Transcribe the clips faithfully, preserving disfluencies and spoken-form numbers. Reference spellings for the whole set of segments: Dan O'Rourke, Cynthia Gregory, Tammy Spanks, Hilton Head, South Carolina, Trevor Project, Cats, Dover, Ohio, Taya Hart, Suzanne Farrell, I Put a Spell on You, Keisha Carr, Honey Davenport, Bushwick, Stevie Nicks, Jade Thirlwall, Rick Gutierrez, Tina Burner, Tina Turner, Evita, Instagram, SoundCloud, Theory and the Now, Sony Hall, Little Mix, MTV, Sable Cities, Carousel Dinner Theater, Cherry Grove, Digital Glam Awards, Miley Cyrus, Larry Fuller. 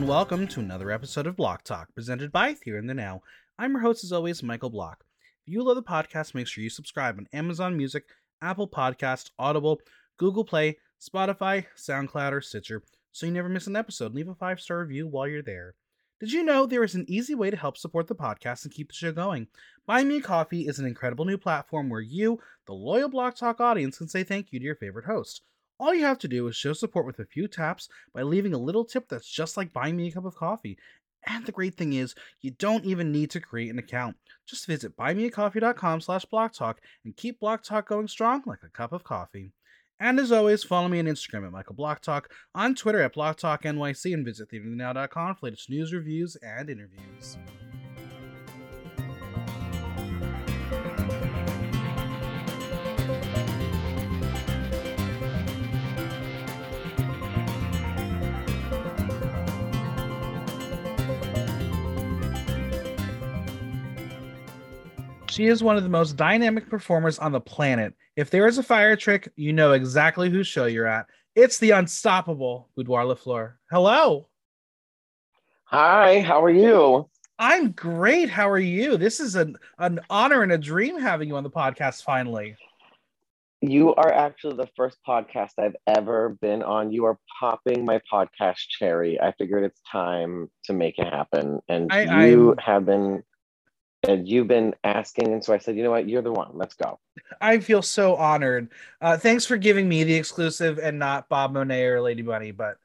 and welcome to another episode of Block Talk, presented by Theory and the Now. I'm your host, as always, Michael Block. If you love the podcast, make sure you subscribe on Amazon Music, Apple Podcasts, Audible, Google Play, Spotify, SoundCloud, or Stitcher, so you never miss an episode. Leave a five-star review while you're there. Did you know there is an easy way to help support the podcast and keep the show going? Buy Me Coffee is an incredible new platform where you, the loyal Block Talk audience, can say thank you to your favorite host. All you have to do is show support with a few taps by leaving a little tip that's just like buying me a cup of coffee. And the great thing is, you don't even need to create an account. Just visit buymeacoffee.com slash blocktalk and keep Block Talk going strong like a cup of coffee. And as always, follow me on Instagram at Michael Block Talk, on Twitter at BlockTalkNYC, and visit theater now dot com for latest news, reviews, and interviews. She is one of the most dynamic performers on the planet. If there is a fire trick, you know exactly whose show you're at. It's the unstoppable Boudoir LaFleur. Hello. Hi, how are you? I'm great. How are you? This is an, an honor and a dream having you on the podcast finally. You are actually the first podcast I've ever been on. You are popping my podcast cherry. I figured it's time to make it happen. And I, you I... have been... And you've been asking, and so I said, you know what, you're the one, let's go. I feel so honored. Uh, thanks for giving me the exclusive and not Bob Monet or Lady Bunny, but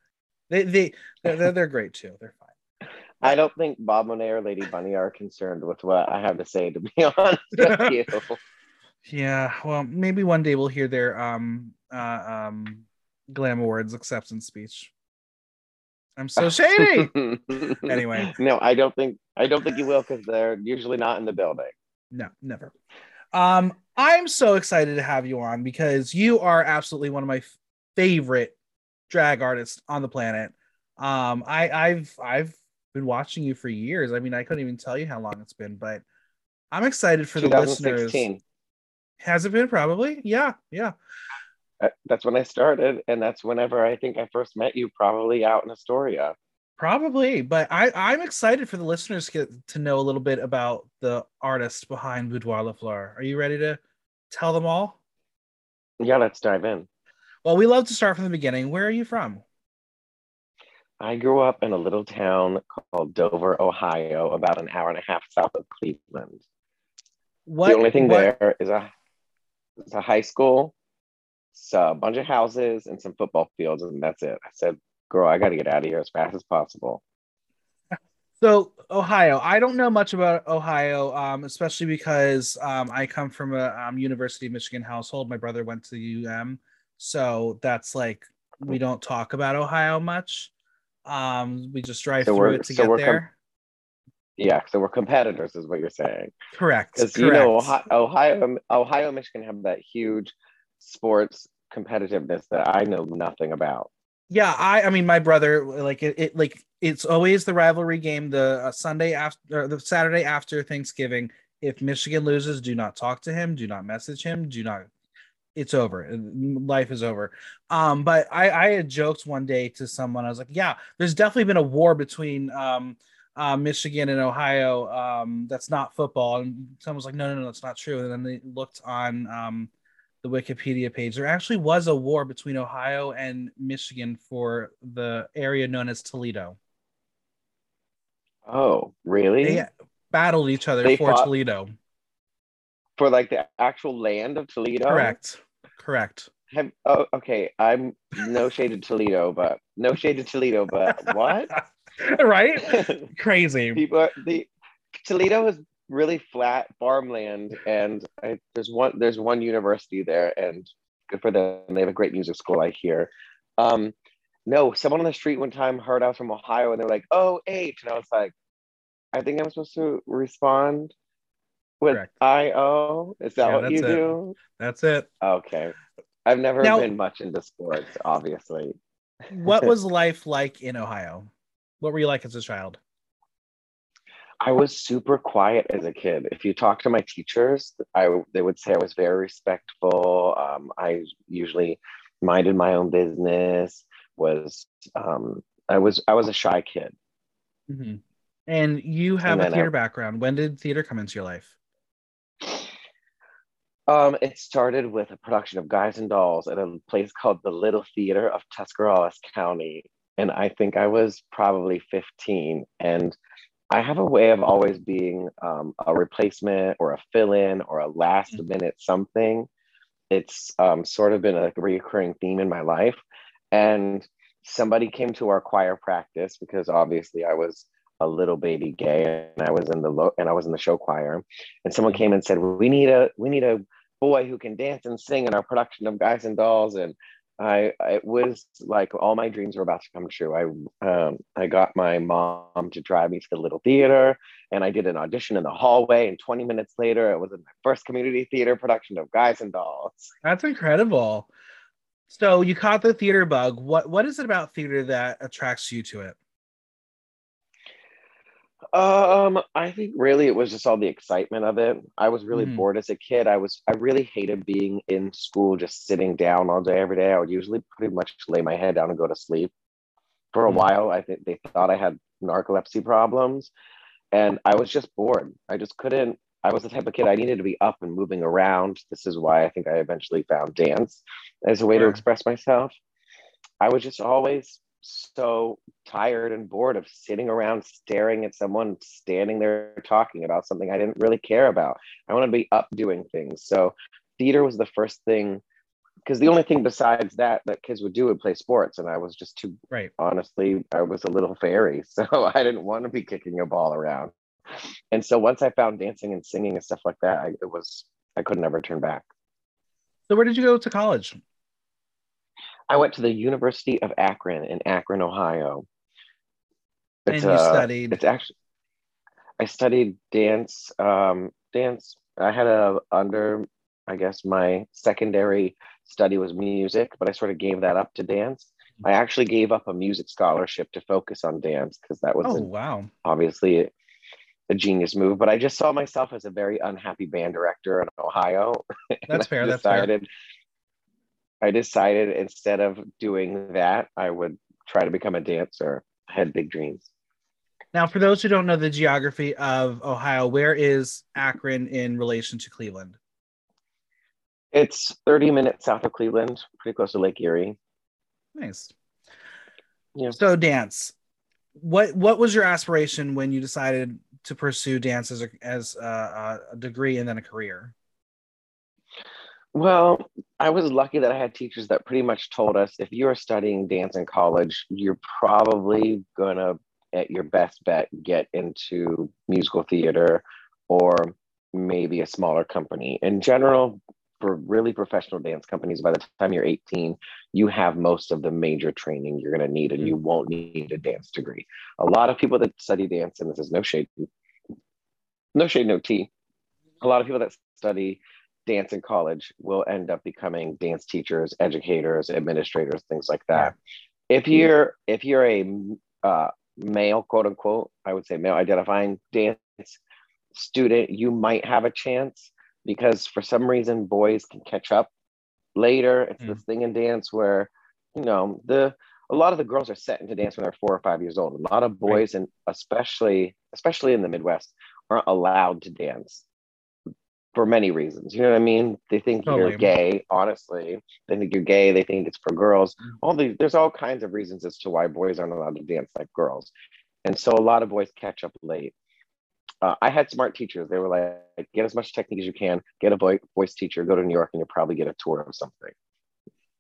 they, they, they're, they're great too, they're fine. I don't think Bob Monet or Lady Bunny are concerned with what I have to say, to be honest with you. Yeah, well, maybe one day we'll hear their um, uh, um, Glam Awards acceptance speech. I'm so shady. Anyway, no, I don't think I don't think you will, because they're usually not in the building. No, never. Um, I'm so excited to have you on because you are absolutely one of my f- favorite drag artists on the planet. Um, I, I've I've been watching you for years. I mean, I couldn't even tell you how long it's been, but I'm excited for the listeners. Has it been? Probably. Yeah. Yeah. That's when I started, and that's whenever I think I first met you, probably out in Astoria. Probably, but I, I'm excited for the listeners to, to know a little bit about the artist behind Boudoir LaFleur. Are you ready to tell them all? Yeah, let's dive in. Well, we love to start from the beginning. Where are you from? I grew up in a little town called Dover, Ohio, about an hour and a half south of Cleveland. What, the only thing what? there is a, is a high school. It's a bunch of houses and some football fields, and that's it. I said, girl, I got to get out of here as fast as possible. So, Ohio. I don't know much about Ohio, um, especially because um, I come from a um, University of Michigan household. My brother went to U M, so that's like, we don't talk about Ohio much. Um, we just drive so through it to so get there. Com- Yeah, so we're competitors is what you're saying. Correct. Because, you know, Ohio, Ohio, Ohio, Michigan have that huge sports competitiveness that I know nothing about. Yeah, I I mean my brother, like it, it like it's always the rivalry game the uh, Sunday after or the Saturday after Thanksgiving. If Michigan loses, do not talk to him, do not message him, do not it's over. Life is over. Um but I I had joked one day to someone. I was like, yeah, there's definitely been a war between um Uh, Michigan and Ohio um that's not football, and someone was like, no no no that's not true. And then they looked on um the Wikipedia page. There actually was a war between Ohio and Michigan for the area known as Toledo. Oh, really? They battled each other they for Toledo. For like the actual land of Toledo? Correct. Correct. Have, oh, okay. I'm no shade to Toledo, but no shade to Toledo, but what? Right? Crazy. People are, the Toledo is really flat farmland, and I, there's one there's one university there, and good for them, they have a great music school, I hear. Um no someone on the street one time heard I was from Ohio, and they were like, oh, H, and I was like, I think I'm supposed to respond with Correct. I O. Is that yeah, what you it. do? That's it. Okay. I've never now, been much into sports, obviously. What was life like in Ohio? What were you like as a child? I was super quiet as a kid. If you talk to my teachers, I they would say I was very respectful. Um, I usually minded my own business. Was um, I was I was a shy kid. Mm-hmm. And you have and a theater I... background. When did theater come into your life? Um, it started with a production of Guys and Dolls at a place called the Little Theater of Tuscarawas County. And I think I was probably fifteen. And I have a way of always being um, a replacement or a fill-in or a last-minute something. It's um, sort of been a reoccurring theme in my life. And somebody came to our choir practice because obviously I was a little baby gay, and I was in the lo- and I was in the show choir. And someone came and said, "We need a we need a boy who can dance and sing in our production of Guys and Dolls." And I it was like all my dreams were about to come true. I um, I got my mom to drive me to the Little Theater, and I did an audition in the hallway. And twenty minutes later, it was in my first community theater production of Guys and Dolls. That's incredible. So you caught the theater bug. What what is it about theater that attracts you to it? Um, I think really it was just all the excitement of it. I was really mm. bored as a kid. I was, I really hated being in school, just sitting down all day, every day. I would usually pretty much lay my head down and go to sleep. For a mm. while, I think they thought I had narcolepsy problems, and I was just bored. I just couldn't, I was the type of kid, I needed to be up and moving around. This is why I think I eventually found dance as a way to express myself. I was just always so tired and bored of sitting around staring at someone standing there talking about something I didn't really care about. I wanted to be up doing things. So theater was the first thing, because the only thing besides that that kids would do would play sports, and I was just too right. Honestly, I was a little fairy, so I didn't want to be kicking a ball around. And so once I found dancing and singing and stuff like that, I, it was I could never turn back. So where did you go to college? I went to the University of Akron in Akron, Ohio. It's, and you uh, studied? It's actually, I studied dance. Um, dance. I had a under, I guess my secondary study was music, but I sort of gave that up to dance. I actually gave up a music scholarship to focus on dance because that was oh, an, wow. obviously a, a genius move. But I just saw myself as a very unhappy band director in Ohio. That's fair. I that's decided, fair. I decided instead of doing that, I would try to become a dancer. I had big dreams. Now, for those who don't know the geography of Ohio, where is Akron in relation to Cleveland? It's thirty minutes south of Cleveland, pretty close to Lake Erie. Nice. Yeah. So dance. What What was your aspiration when you decided to pursue dance as a, as a, a degree and then a career? Well, I was lucky that I had teachers that pretty much told us, if you're studying dance in college, you're probably gonna, at your best bet, get into musical theater or maybe a smaller company. In general, for really professional dance companies, by the time you're eighteen, you have most of the major training you're gonna need, and you won't need a dance degree. A lot of people that study dance, and this is no shade, no shade, no tea. A lot of people that study dance in college will end up becoming dance teachers, educators, administrators, things like that. Yeah. If you're if you're a uh, male, quote unquote, I would say male identifying dance student, you might have a chance because for some reason boys can catch up later. It's mm. this thing in dance where, you know, the a lot of the girls are set into dance when they're four or five years old. A lot of boys, right. and especially especially in the Midwest, aren't allowed to dance. For many reasons, you know what I mean? They think totally. You're gay, honestly. They think you're gay, they think it's for girls. All the, there's all kinds of reasons as to why boys aren't allowed to dance like girls. And so a lot of boys catch up late. Uh, I had smart teachers. They were like, get as much technique as you can, get a boy, voice teacher, go to New York, and you'll probably get a tour of something.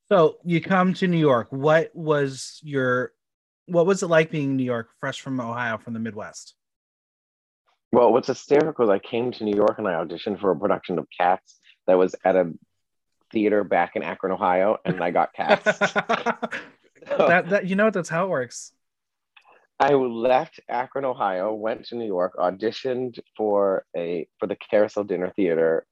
So you come to New York. What was your, what was it like being in New York, fresh from Ohio, from the Midwest? Well, what's hysterical is I came to New York and I auditioned for a production of Cats that was at a theater back in Akron, Ohio, and I got Cats. so, that, that, you know, that's how it works. I left Akron, Ohio, went to New York, auditioned for a for the Carousel Dinner Theater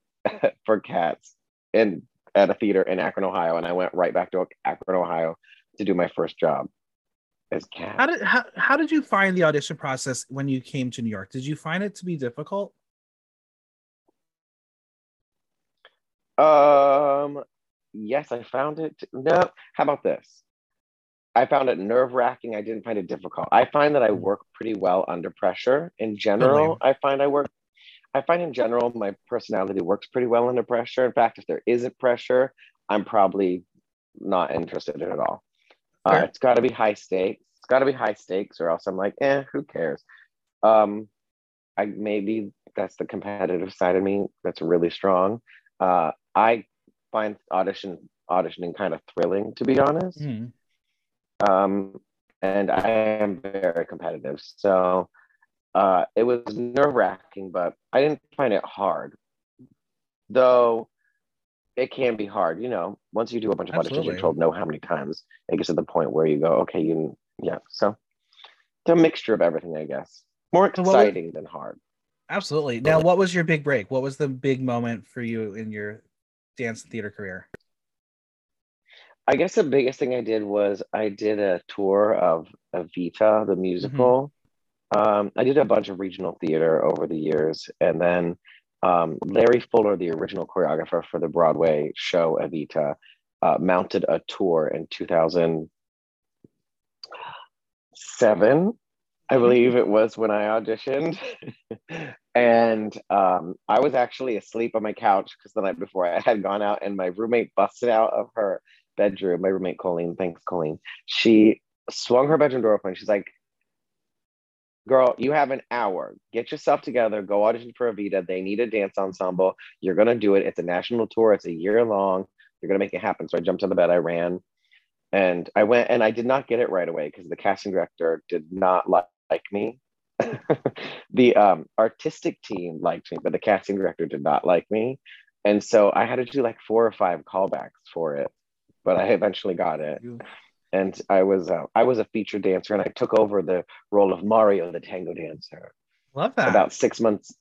for Cats in, at a theater in Akron, Ohio, and I went right back to Akron, Ohio to do my first job. Cat. How did how, how did you find the audition process when you came to New York? Did you find it to be difficult? Um, yes, I found it. No, how about this? I found it nerve-wracking. I didn't find it difficult. I find that I work pretty well under pressure in general. I find I work, I find in general, my personality works pretty well under pressure. In fact, if there isn't pressure, I'm probably not interested in it at all. Uh, it's got to be high stakes. It's got to be high stakes or else I'm like, eh, who cares? Um, I maybe that's the competitive side of me that's really strong. Uh, I find audition auditioning kind of thrilling, to be honest. Mm. Um, and I am very competitive. So uh, it was nerve-wracking, but I didn't find it hard. Though it can be hard, you know, once you do a bunch of Absolutely. auditions, you're told no how many times. It gets to the point where you go, okay, you, yeah. So it's a mixture of everything, I guess. More exciting than hard. Absolutely. Now, what was your big break? What was the big moment for you in your dance and theater career? I guess the biggest thing I did was I did a tour of Evita, the musical. Mm-hmm. Um, I did a bunch of regional theater over the years. And then um, Larry Fuller, the original choreographer for the Broadway show Evita, uh, mounted a tour in two thousand seven, I believe it was, when I auditioned. And um, I was actually asleep on my couch because the night before I had gone out and my roommate busted out of her bedroom. My roommate Colleen, thanks Colleen. She swung her bedroom door open. She's like, girl, you have an hour. Get yourself together. Go audition for Evita. They need a dance ensemble. You're going to do it. It's a national tour. It's a year long. You're going to make it happen. So I jumped on the bed. I ran. And I went, and I did not get it right away because the casting director did not like me. The um, artistic team liked me, but the casting director did not like me. And so I had to do like four or five callbacks for it. But I eventually got it. And I was uh, I was a featured dancer, and I took over the role of Mario, the tango dancer. Love that. About six months,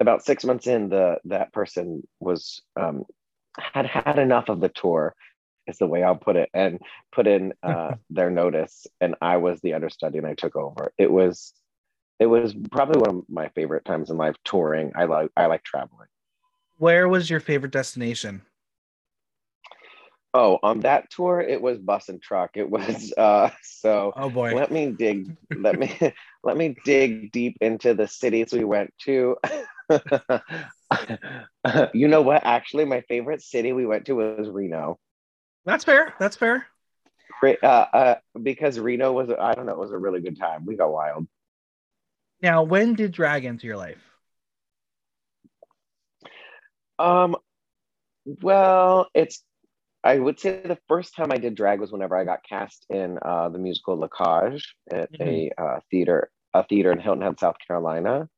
about six months in, the that person was um, had had enough of the tour, is the way I'll put it, and put in uh, their notice. And I was the understudy, and I took over. It was it was probably one of my favorite times in life touring. I like I like traveling. Where was your favorite destination? Oh, on that tour, it was bus and truck. It was uh, so. Oh boy! Let me dig. Let me let me dig deep into the cities we went to. You know what? Actually, my favorite city we went to was Reno. That's fair. That's fair. Uh, uh, because Reno was, I don't know, it was a really good time. We got wild. Now, when did drag enter your life? Um. Well, it's. I would say the first time I did drag was whenever I got cast in uh, the musical La Cage at mm-hmm. a uh, theater, a theater in Hilton Head, South Carolina.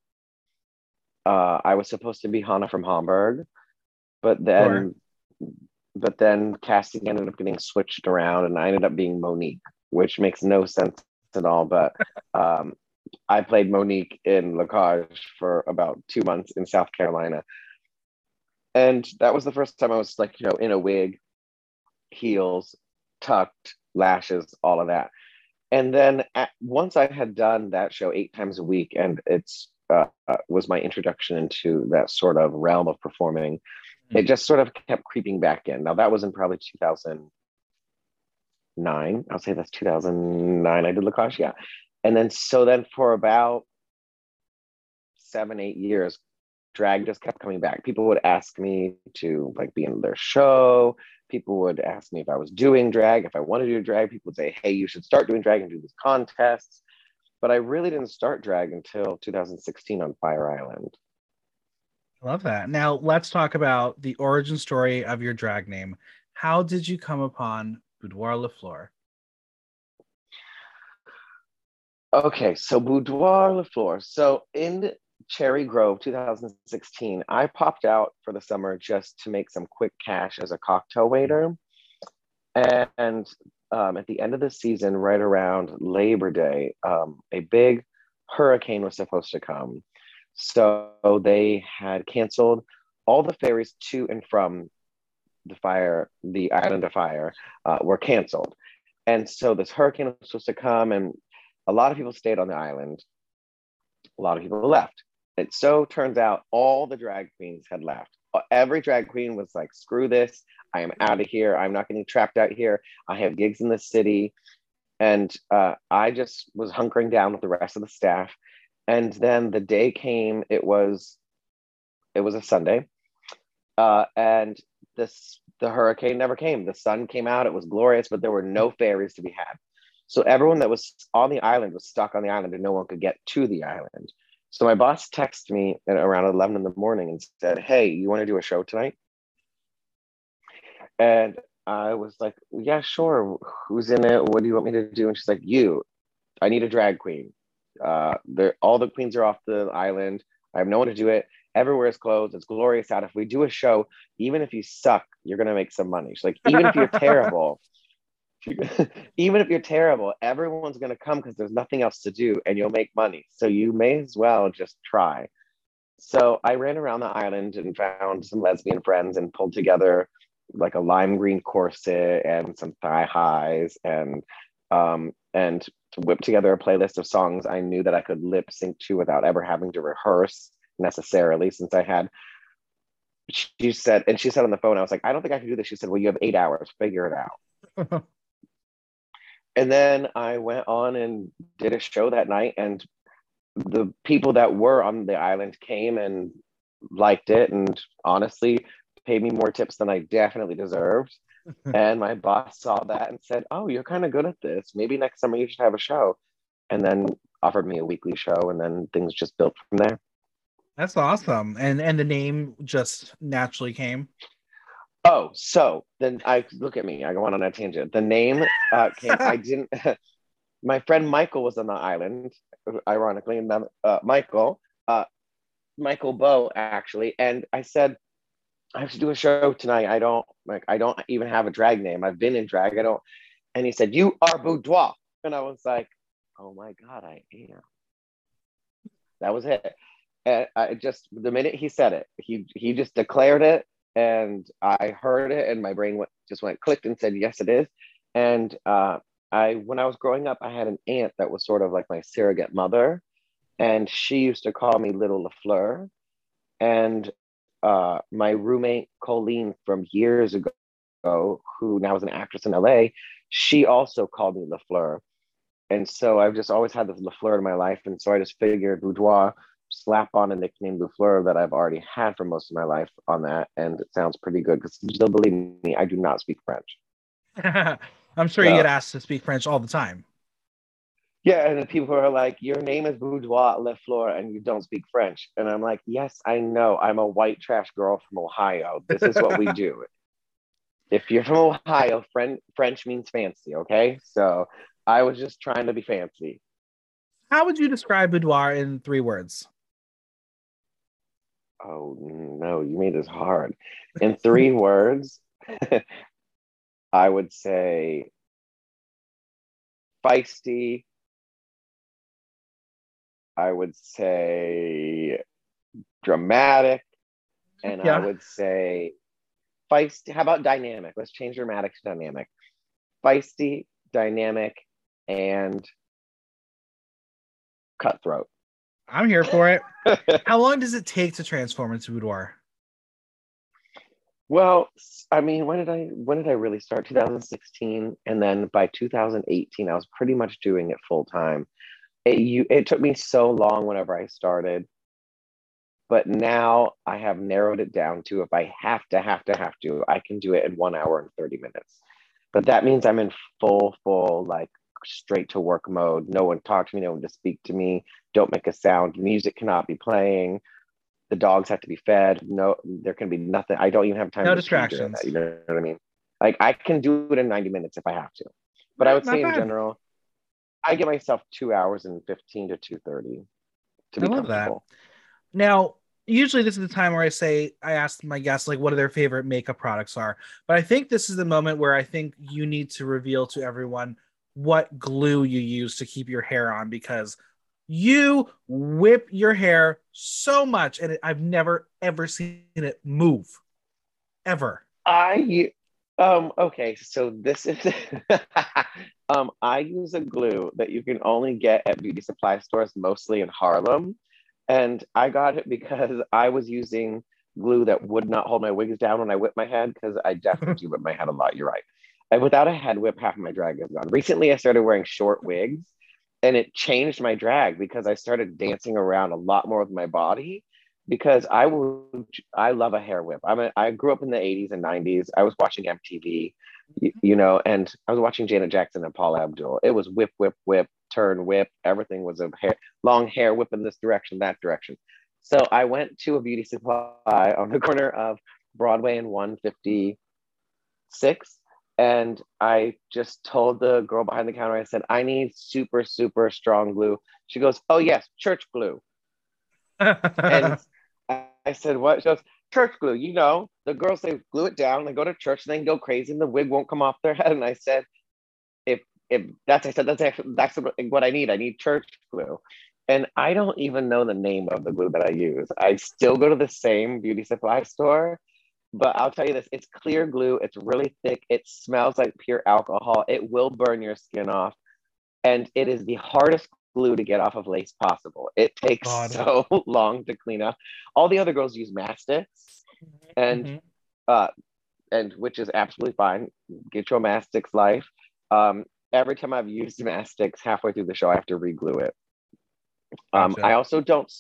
Uh, I was supposed to be Hannah from Hamburg, but then, sure. but then casting ended up getting switched around, and I ended up being Monique, which makes no sense at all. But um, I played Monique in La Cage for about two months in South Carolina, and that was the first time I was like, you know, in a wig, heels, tucked, lashes, all of that. And then at, once I had done that show eight times a week, and it's uh, uh, was my introduction into that sort of realm of performing, mm-hmm. it just sort of kept creeping back in. Now that was in probably two thousand nine. I'll say that's two thousand nine. I did La Cage, yeah. And then so then for about seven, eight years, drag just kept coming back. People would ask me to like be in their show. People would ask me if I was doing drag, if I wanted to do drag. People would say, hey, you should start doing drag and do these contests. But I really didn't start drag until two thousand sixteen on Fire Island. I love that. Now let's talk about the origin story of your drag name. How did you come upon Boudoir LaFleur? Okay, so Boudoir LaFleur. So in Cherry Grove, two thousand sixteen, I popped out for the summer just to make some quick cash as a cocktail waiter. And um, at the end of the season, right around Labor Day, um, a big hurricane was supposed to come. So they had canceled all the ferries to and from the fire, the island of fire, uh, were canceled. And so this hurricane was supposed to come, and a lot of people stayed on the island. A lot of people left. It so turns out all the drag queens had left. Every drag queen was like, screw this. I am out of here. I'm not getting trapped out here. I have gigs in the city. And uh, I just was hunkering down with the rest of the staff. And then the day came, it was, it was a Sunday. Uh, and this, the hurricane never came. The sun came out, it was glorious, but there were no ferries to be had. So everyone that was on the island was stuck on the island and no one could get to the island. So my boss texted me at around eleven in the morning and said, hey, you want to do a show tonight? And I was like, yeah, sure. Who's in it? What do you want me to do? And she's like, you, I need a drag queen. Uh, all the queens are off the island. I have no one to do it. Everywhere is closed. It's glorious out. If we do a show, even if you suck, you're going to make some money. She's like, even if you're terrible, even if you're terrible, everyone's going to come because there's nothing else to do and you'll make money. So you may as well just try. So I ran around the island and found some lesbian friends and pulled together like a lime green corset and some thigh highs and um, and whipped together a playlist of songs I knew that I could lip sync to without ever having to rehearse necessarily, since I had, she said, and she said on the phone, I was like, I don't think I can do this. She said, well, you have eight hours, figure it out. And then I went on and did a show that night, and the people that were on the island came and liked it and honestly paid me more tips than I definitely deserved. And my boss saw that and said, oh, you're kind of good at this. Maybe next summer you should have a show. And then offered me a weekly show, and then things just built from there. That's awesome. And and the name just naturally came. Oh, so then I look at me. I go on on a tangent. The name uh, came. I didn't. My friend Michael was on the island, ironically, and then uh, Michael, uh, Michael Bow actually. And I said, I have to do a show tonight. I don't like. I don't even have a drag name. I've been in drag. I don't. And he said, "You are Boudoir," and I was like, "Oh my god, I am." That was it. And I just, the minute he said it, he he just declared it, and I heard it, and my brain went, just went clicked and said, "Yes, it is." And uh, I, when I was growing up, I had an aunt that was sort of like my surrogate mother, and she used to call me Little LaFleur, and. Uh, my roommate Colleen from years ago, who now is an actress in L A, she also called me LaFleur. And so I've just always had this LaFleur in my life. And so I just figured Boudoir, slap on a nickname LaFleur that I've already had for most of my life on that. And it sounds pretty good because still, believe me, I do not speak French. I'm sure so, you get asked to speak French all the time. Yeah, and the people are like, your name is Boudoir LaFleur and you don't speak French. And I'm like, yes, I know. I'm a white trash girl from Ohio. This is what we do. If you're from Ohio, French, French means fancy, okay? So I was just trying to be fancy. How would you describe Boudoir in three words? Oh, no, you made this hard. In three words, I would say feisty. I would say dramatic, and yeah. I would say feisty. How about dynamic? Let's change dramatic to dynamic. Feisty, dynamic, and cutthroat. I'm here for it. How long does it take to transform into Boudoir? Well, I mean, when did I when did I really start? twenty sixteen, and then by two thousand eighteen, I was pretty much doing it full time. It, you, it took me so long whenever I started, but now I have narrowed it down to if I have to, have to, have to, I can do it in one hour and thirty minutes. But that means I'm in full, full, like straight to work mode. No one talk to me, no one to speak to me. Don't make a sound. Music cannot be playing. The dogs have to be fed. No, there can be nothing. I don't even have time. No distractions. That, you know what I mean? Like I can do it in ninety minutes if I have to, but not, I would say bad. In general, I give myself two hours and fifteen to two thirty to be I love comfortable. That. Now, usually this is the time where I say I ask my guests like what are their favorite makeup products are, but I think this is the moment where I think you need to reveal to everyone what glue you use to keep your hair on, because you whip your hair so much, and it, I've never ever seen it move, ever. I. Um, okay, so this is, um, I use a glue that you can only get at beauty supply stores, mostly in Harlem. And I got it because I was using glue that would not hold my wigs down when I whipped my head, because I definitely do whip my head a lot, you're right. And without a head whip, half my drag is gone. Recently, I started wearing short wigs, and it changed my drag because I started dancing around a lot more with my body. Because I will, I love a hair whip. I'm a, I grew up in the eighties and nineties. I was watching M T V, you, you know, and I was watching Janet Jackson and Paula Abdul. It was whip, whip, whip, turn, whip. Everything was a hair, long hair whip in this direction, that direction. So I went to a beauty supply on the corner of Broadway and one fifty-six. And I just told the girl behind the counter, I said, I need super, super strong glue. She goes, oh yes, church glue. And I said, what? She goes, church glue. You know, the girls, they glue it down, they go to church, and they go crazy, and the wig won't come off their head. And I said, if if that's, I said, that's actually, that's what I need. I need church glue. And I don't even know the name of the glue that I use. I still go to the same beauty supply store, but I'll tell you this, it's clear glue. It's really thick. It smells like pure alcohol. It will burn your skin off. And it is the hardest glue to get off of lace possible. It takes God. so long to clean up. All the other girls use mastics, and mm-hmm. uh and which is absolutely fine. Get your mastics life. Um every time I've used mastics, halfway through the show I have to re-glue it. um gotcha. I also don't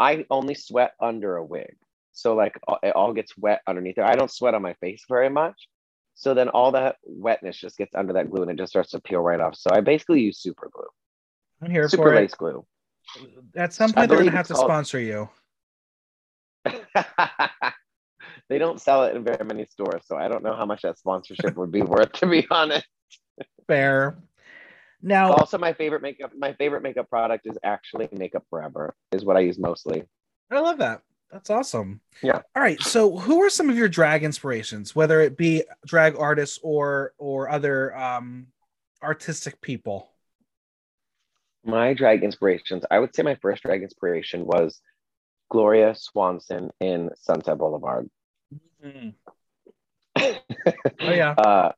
I only sweat under a wig, so like it all gets wet underneath there. I don't sweat on my face very much, so then all that wetness just gets under that glue and it just starts to peel right off. So I basically use super glue. I'm here Super for lace it. glue. At some point, they're going to have to called... sponsor you. They don't sell it in very many stores, so I don't know how much that sponsorship would be worth, to be honest. Fair. Now, also my favorite makeup, my favorite makeup product is actually Makeup Forever, is what I use mostly. I love that. That's awesome. Yeah. All right. So, who are some of your drag inspirations, whether it be drag artists or or other um, artistic people? My drag inspirations, I would say my first drag inspiration was Gloria Swanson in Sunset Boulevard. Mm-hmm. Oh, yeah. Uh,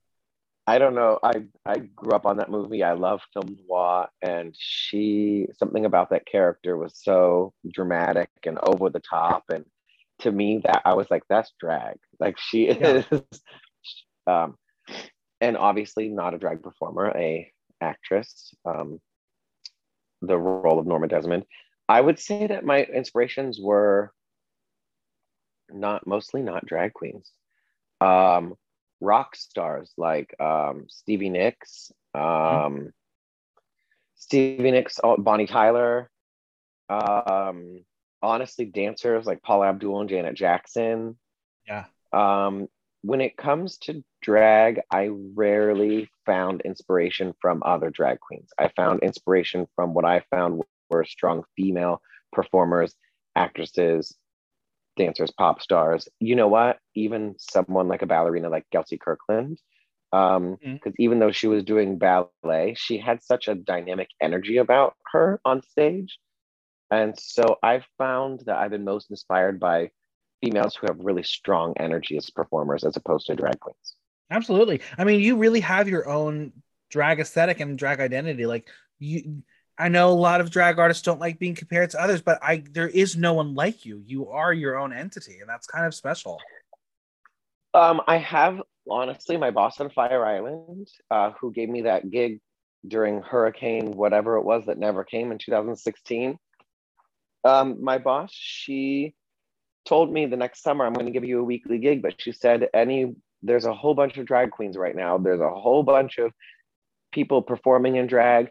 I don't know. I, I grew up on that movie. I love film noir, and she, something about that character was so dramatic and over the top. And to me, that I was like, that's drag. Like she yeah. is, um, and obviously not a drag performer, a actress. Um, the role of Norma Desmond. I would say that my inspirations were not mostly not drag queens. Um, rock stars like um, Stevie Nicks, um, mm-hmm. Stevie Nicks, Bonnie Tyler, um, honestly dancers like Paula Abdul and Janet Jackson. Yeah. Um, when it comes to drag, I rarely found inspiration from other drag queens. I found inspiration from what I found were strong female performers, actresses, dancers, pop stars. You know what? Even someone like a ballerina like Gelsey Kirkland, because um, mm-hmm. even though she was doing ballet, she had such a dynamic energy about her on stage. And so I've found that I've been most inspired by females who have really strong energy as performers as opposed to drag queens. Absolutely. I mean, you really have your own drag aesthetic and drag identity. Like you, I know a lot of drag artists don't like being compared to others, but I, there is no one like you. You are your own entity, and that's kind of special. Um, I have, honestly, my boss on Fire Island, uh, who gave me that gig during Hurricane, whatever it was that never came in two thousand sixteen. Um, my boss, she told me the next summer, I'm going to give you a weekly gig, but she said, any, there's a whole bunch of drag queens right now. There's a whole bunch of people performing in drag.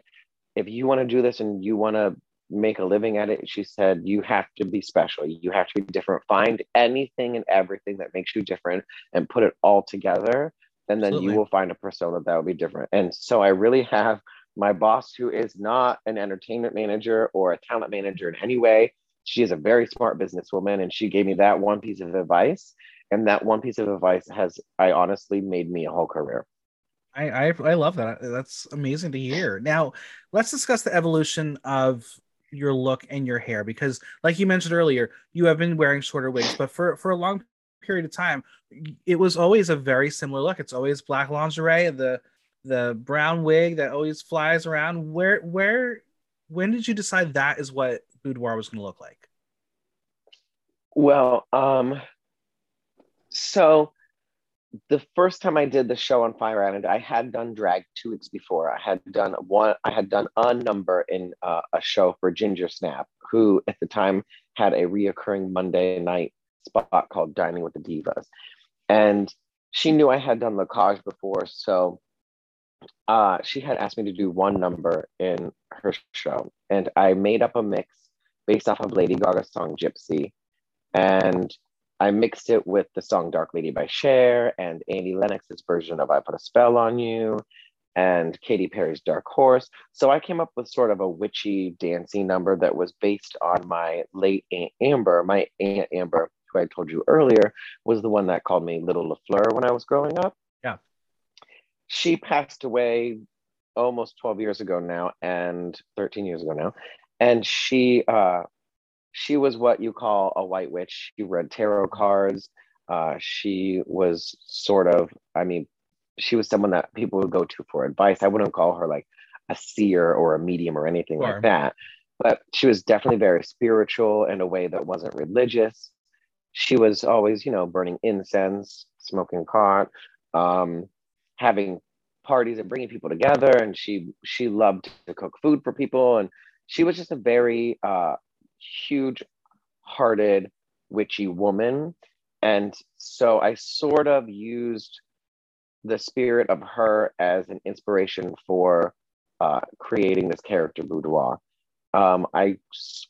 If you want to do this and you want to make a living at it, she said, you have to be special. You have to be different. Find anything and everything that makes you different and put it all together. And then Absolutely. You will find a persona that will be different. And so I really have my boss, who is not an entertainment manager or a talent manager in any way. She is a very smart businesswoman, and she gave me that one piece of advice. And that one piece of advice has, I honestly, made me a whole career. I, I, I love that. That's amazing to hear. Now, let's discuss the evolution of your look and your hair, because like you mentioned earlier, you have been wearing shorter wigs, but for, for a long period of time, it was always a very similar look. It's always black lingerie, the the brown wig that always flies around. Where, where, when did you decide that is what Boudoir was going to look like? Well, um, so the first time I did the show on Fire Island, I had done drag two weeks before. I had done one. I had done a number in uh, a show for Ginger Snap, who at the time had a reoccurring Monday night spot called Dining with the Divas, and she knew I had done La Cage before, so uh, she had asked me to do one number in her show, and I made up a mix based off of Lady Gaga's song Gypsy, and I mixed it with the song Dark Lady by Cher and Annie Lennox's version of I Put a Spell on You and Katy Perry's Dark Horse. So I came up with sort of a witchy, dancey number that was based on my late Aunt Amber. My Aunt Amber, who I told you earlier, was the one that called me Little LaFleur when I was growing up. Yeah. She passed away almost twelve years ago now, and thirteen years ago now. And she... Uh, She was what you call a white witch. She read tarot cards. Uh, she was sort of, I mean, she was someone that people would go to for advice. I wouldn't call her like a seer or a medium or anything sure. like that. But she was definitely very spiritual in a way that wasn't religious. She was always, you know, burning incense, smoking pot, um, having parties and bringing people together. And she she loved to cook food for people. And she was just a very... Uh, huge-hearted, witchy woman. And so I sort of used the spirit of her as an inspiration for uh, creating this character, Boudoir. Um, I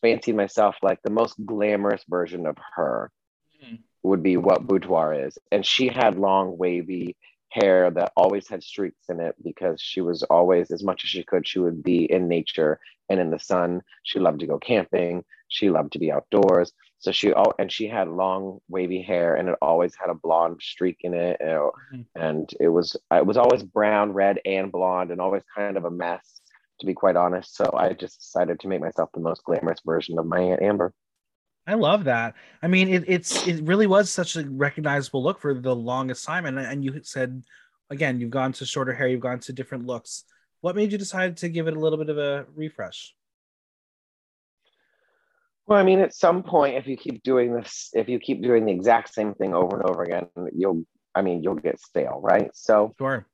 fancied myself like the most glamorous version of her mm-hmm. would be what Boudoir is. And she had long, wavy hair that always had streaks in it because she was always, as much as she could, she would be in nature and in the sun. She loved to go camping. She loved to be outdoors. So she, all, and she had long wavy hair, and it always had a blonde streak in it. And, mm-hmm. and it was, it was always brown, red, and blonde, and always kind of a mess, to be quite honest. So I just decided to make myself the most glamorous version of my Aunt Amber. I love that. I mean, it, it's it really was such a recognizable look for the longest time. And, and you said, again, you've gone to shorter hair, you've gone to different looks. What made you decide to give it a little bit of a refresh? Well, I mean, at some point, if you keep doing this, if you keep doing the exact same thing over and over again, you'll, I mean, you'll get stale, right? So, sure.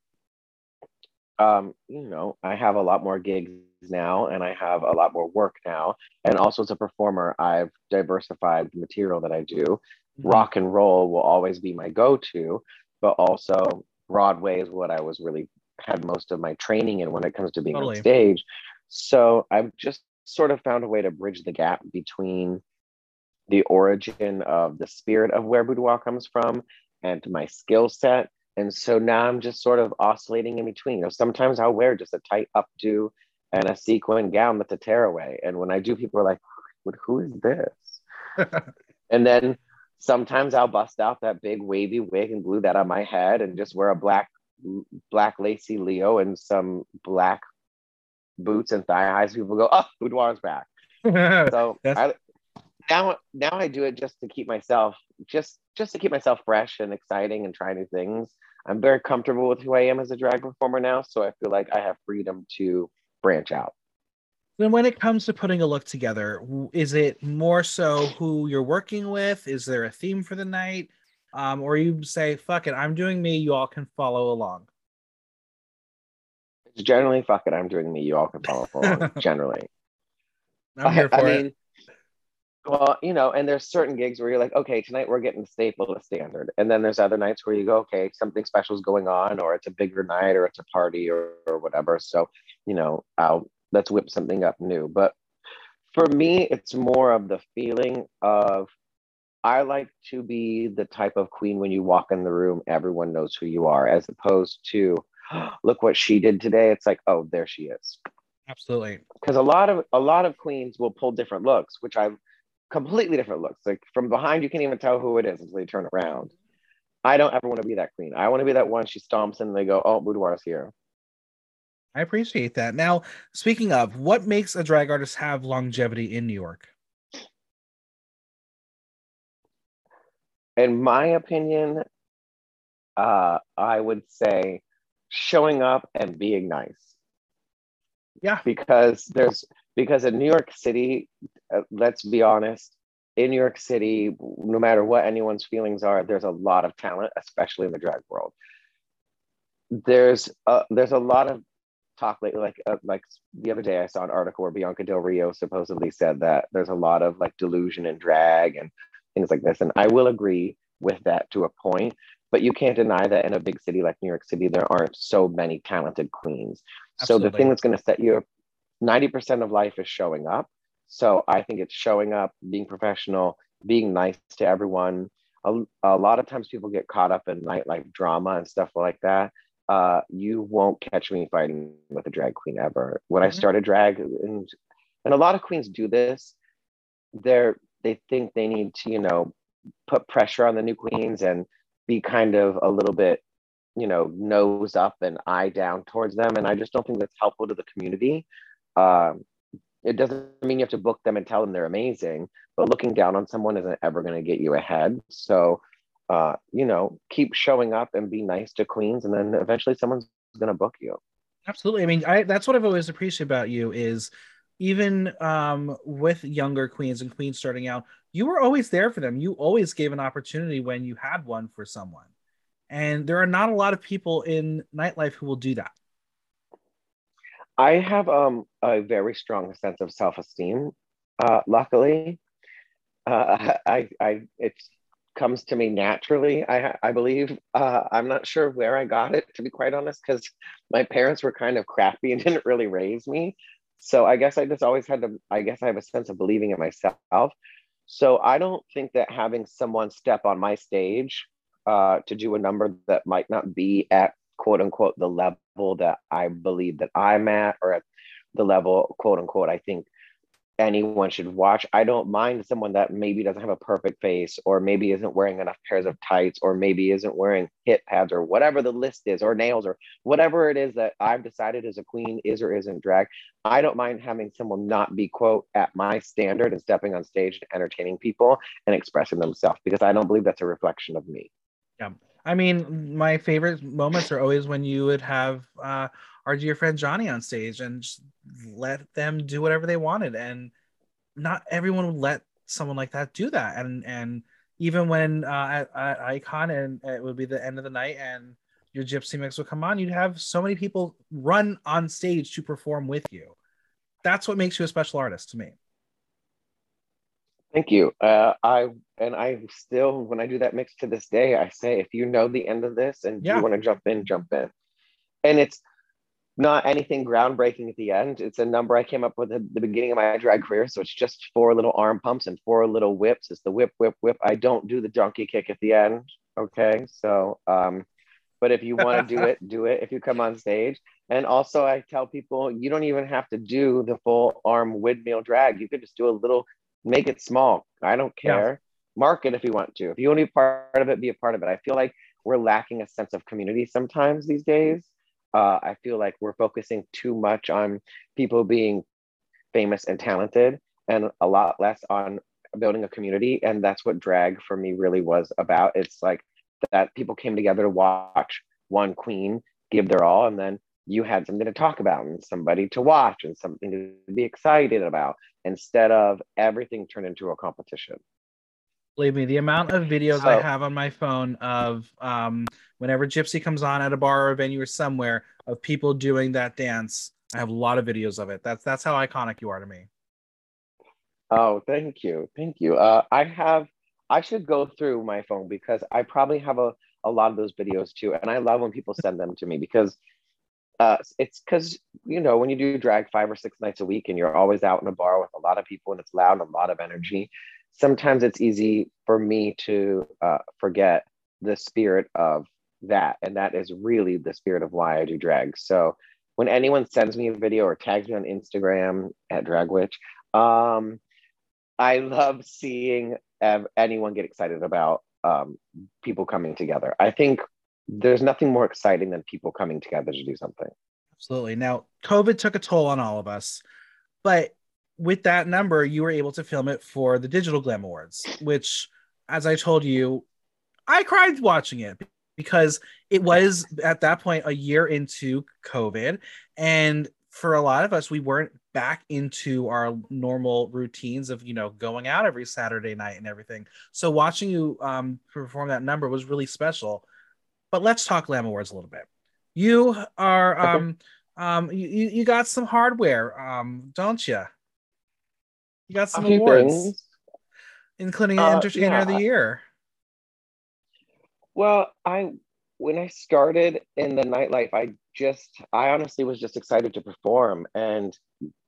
Um, you know, I have a lot more gigs now, and I have a lot more work now. And also as a performer, I've diversified the material that I do. Mm-hmm. Rock and roll will always be my go-to, but also Broadway is what I was really had most of my training in when it comes to being totally. On stage. So I've just sort of found a way to bridge the gap between the origin of the spirit of where Boudoir comes from and my skill set. And so now I'm just sort of oscillating in between. You know, sometimes I'll wear just a tight updo and a sequin gown that's a tearaway. And when I do, people are like, who is this? And then sometimes I'll bust out that big wavy wig and glue that on my head and just wear a black, black lacy Leo and some black boots and thigh highs. People go, oh, Boudoir's back. So I, now, now I do it just to keep myself, just, just to keep myself fresh and exciting and try new things. I'm very comfortable with who I am as a drag performer now. So I feel like I have freedom to branch out. Then when it comes to putting a look together, is it more so who you're working with? Is there a theme for the night? Um, or you say, fuck it, I'm doing me, you all can follow along? It's generally, fuck it, I'm doing me, you all can follow along, generally. I'm here for I, I it. Mean, well, you know, and there's certain gigs where you're like, okay, tonight we're getting the staple, the standard. And then there's other nights where you go, okay, something special is going on, or it's a bigger night, or it's a party, or, or whatever. So, you know, I'll, let's whip something up new. But for me, it's more of the feeling of, I like to be the type of queen when you walk in the room, everyone knows who you are, as opposed to, oh, look what she did today. It's like, oh, there she is. Absolutely. Because a lot of a lot of queens will pull different looks, which I completely different looks. Like from behind, you can't even tell who it is until you turn around. I don't ever want to be that queen. I want to be that one she stomps and they go, oh, Boudoir's here. I appreciate that. Now, speaking of, what makes a drag artist have longevity in New York? In my opinion, uh, I would say showing up and being nice. Yeah. Because there's, because in New York City, uh, let's be honest, in New York City, no matter what anyone's feelings are, there's a lot of talent, especially in the drag world. There's a, there's a lot of talk lately, like uh, like the other day I saw an article where Bianca Del Rio supposedly said that there's a lot of like delusion in drag and things like this. And I will agree with that to a point, but you can't deny that in a big city like New York City, there aren't so many talented queens. Absolutely. So the thing that's gonna set you up, ninety percent of life is showing up. So I think it's showing up, being professional, being nice to everyone. A, a lot of times people get caught up in nightlife drama and stuff like that. Uh, you won't catch me fighting with a drag queen ever. When mm-hmm. I started drag, and, and a lot of queens do this, they're, they think they need to, you know, put pressure on the new queens and be kind of a little bit, you know, nose up and eye down towards them. And I just don't think that's helpful to the community. Um, it doesn't mean you have to book them and tell them they're amazing, but looking down on someone isn't ever going to get you ahead. So, uh, you know, keep showing up and be nice to queens, and then eventually someone's going to book you. Absolutely. I mean, I, that's what I've always appreciated about you is even um, with younger queens and queens starting out, you were always there for them. You always gave an opportunity when you had one for someone. And there are not a lot of people in nightlife who will do that. I have um, a very strong sense of self-esteem, uh, luckily. Uh, I, I, it comes to me naturally, I, I believe. Uh, I'm not sure where I got it, to be quite honest, because my parents were kind of crappy and didn't really raise me. So I guess I just always had to, I guess I have a sense of believing in myself. So I don't think that having someone step on my stage uh, to do a number that might not be at quote unquote the level that I believe that I'm at, or at the level quote unquote I think anyone should watch. I don't mind someone that maybe doesn't have a perfect face, or maybe isn't wearing enough pairs of tights, or maybe isn't wearing hip pads, or whatever the list is, or nails, or whatever it is that I've decided as a queen is or isn't drag. I don't mind having someone not be quote at my standard and stepping on stage and entertaining people and expressing themselves, because I don't believe that's a reflection of me. Yeah. I mean, my favorite moments are always when you would have uh, our dear friend Johnny on stage and just let them do whatever they wanted. And not everyone would let someone like that do that. And and even when uh, at, at Icon, and it would be the end of the night and your Gypsy mix would come on, you'd have so many people run on stage to perform with you. That's what makes you a special artist to me. Thank you. Uh, I and I still, when I do that mix to this day, I say, if you know the end of this and yeah. you want to jump in, jump in. And it's not anything groundbreaking at the end. It's a number I came up with at the beginning of my drag career. So it's just four little arm pumps and four little whips. It's the whip, whip, whip. I don't do the donkey kick at the end. Okay. So, um, but if you want to do it, do it if you come on stage. And also I tell people, you don't even have to do the full arm windmill drag. You could just do a little, make it small. I don't care. Yeah. Mark it if you want to. If you want to be part of it, be a part of it. I feel like we're lacking a sense of community sometimes these days. Uh, I feel like we're focusing too much on people being famous and talented and a lot less on building a community. And that's what drag for me really was about. It's like that people came together to watch one queen give their all, and then you had something to talk about and somebody to watch and something to be excited about, instead of everything turned into a competition. Believe me, the amount of videos so, I have on my phone of um, whenever Gypsy comes on at a bar or a venue or somewhere, of people doing that dance, I have a lot of videos of it. That's that's how iconic you are to me. Oh, thank you. Thank you. Uh, I have, I should go through my phone because I probably have a, a lot of those videos too. And I love when people send them to me because Uh, it's because, you know, when you do drag five or six nights a week and you're always out in a bar with a lot of people and it's loud and a lot of energy, sometimes it's easy for me to uh, forget the spirit of that. And that is really the spirit of why I do drag. So when anyone sends me a video or tags me on Instagram at Drag Witch, um, I love seeing ev- anyone get excited about um, people coming together. I think there's nothing more exciting than people coming together to do something. Absolutely. Now, COVID took a toll on all of us, but with that number, you were able to film it for the Digital Glam Awards, which, as I told you, I cried watching it because it was, at that point, a year into COVID. And for a lot of us, we weren't back into our normal routines of, you know, going out every Saturday night and everything. So watching you um, perform that number was really special. But let's talk Lamb Awards a little bit. You are, um, um, you, you got some hardware, um, don't you? You got some awards, things. Including uh, Entertainer yeah. of the Year. Well, I when I started in the nightlife, I just, I honestly was just excited to perform and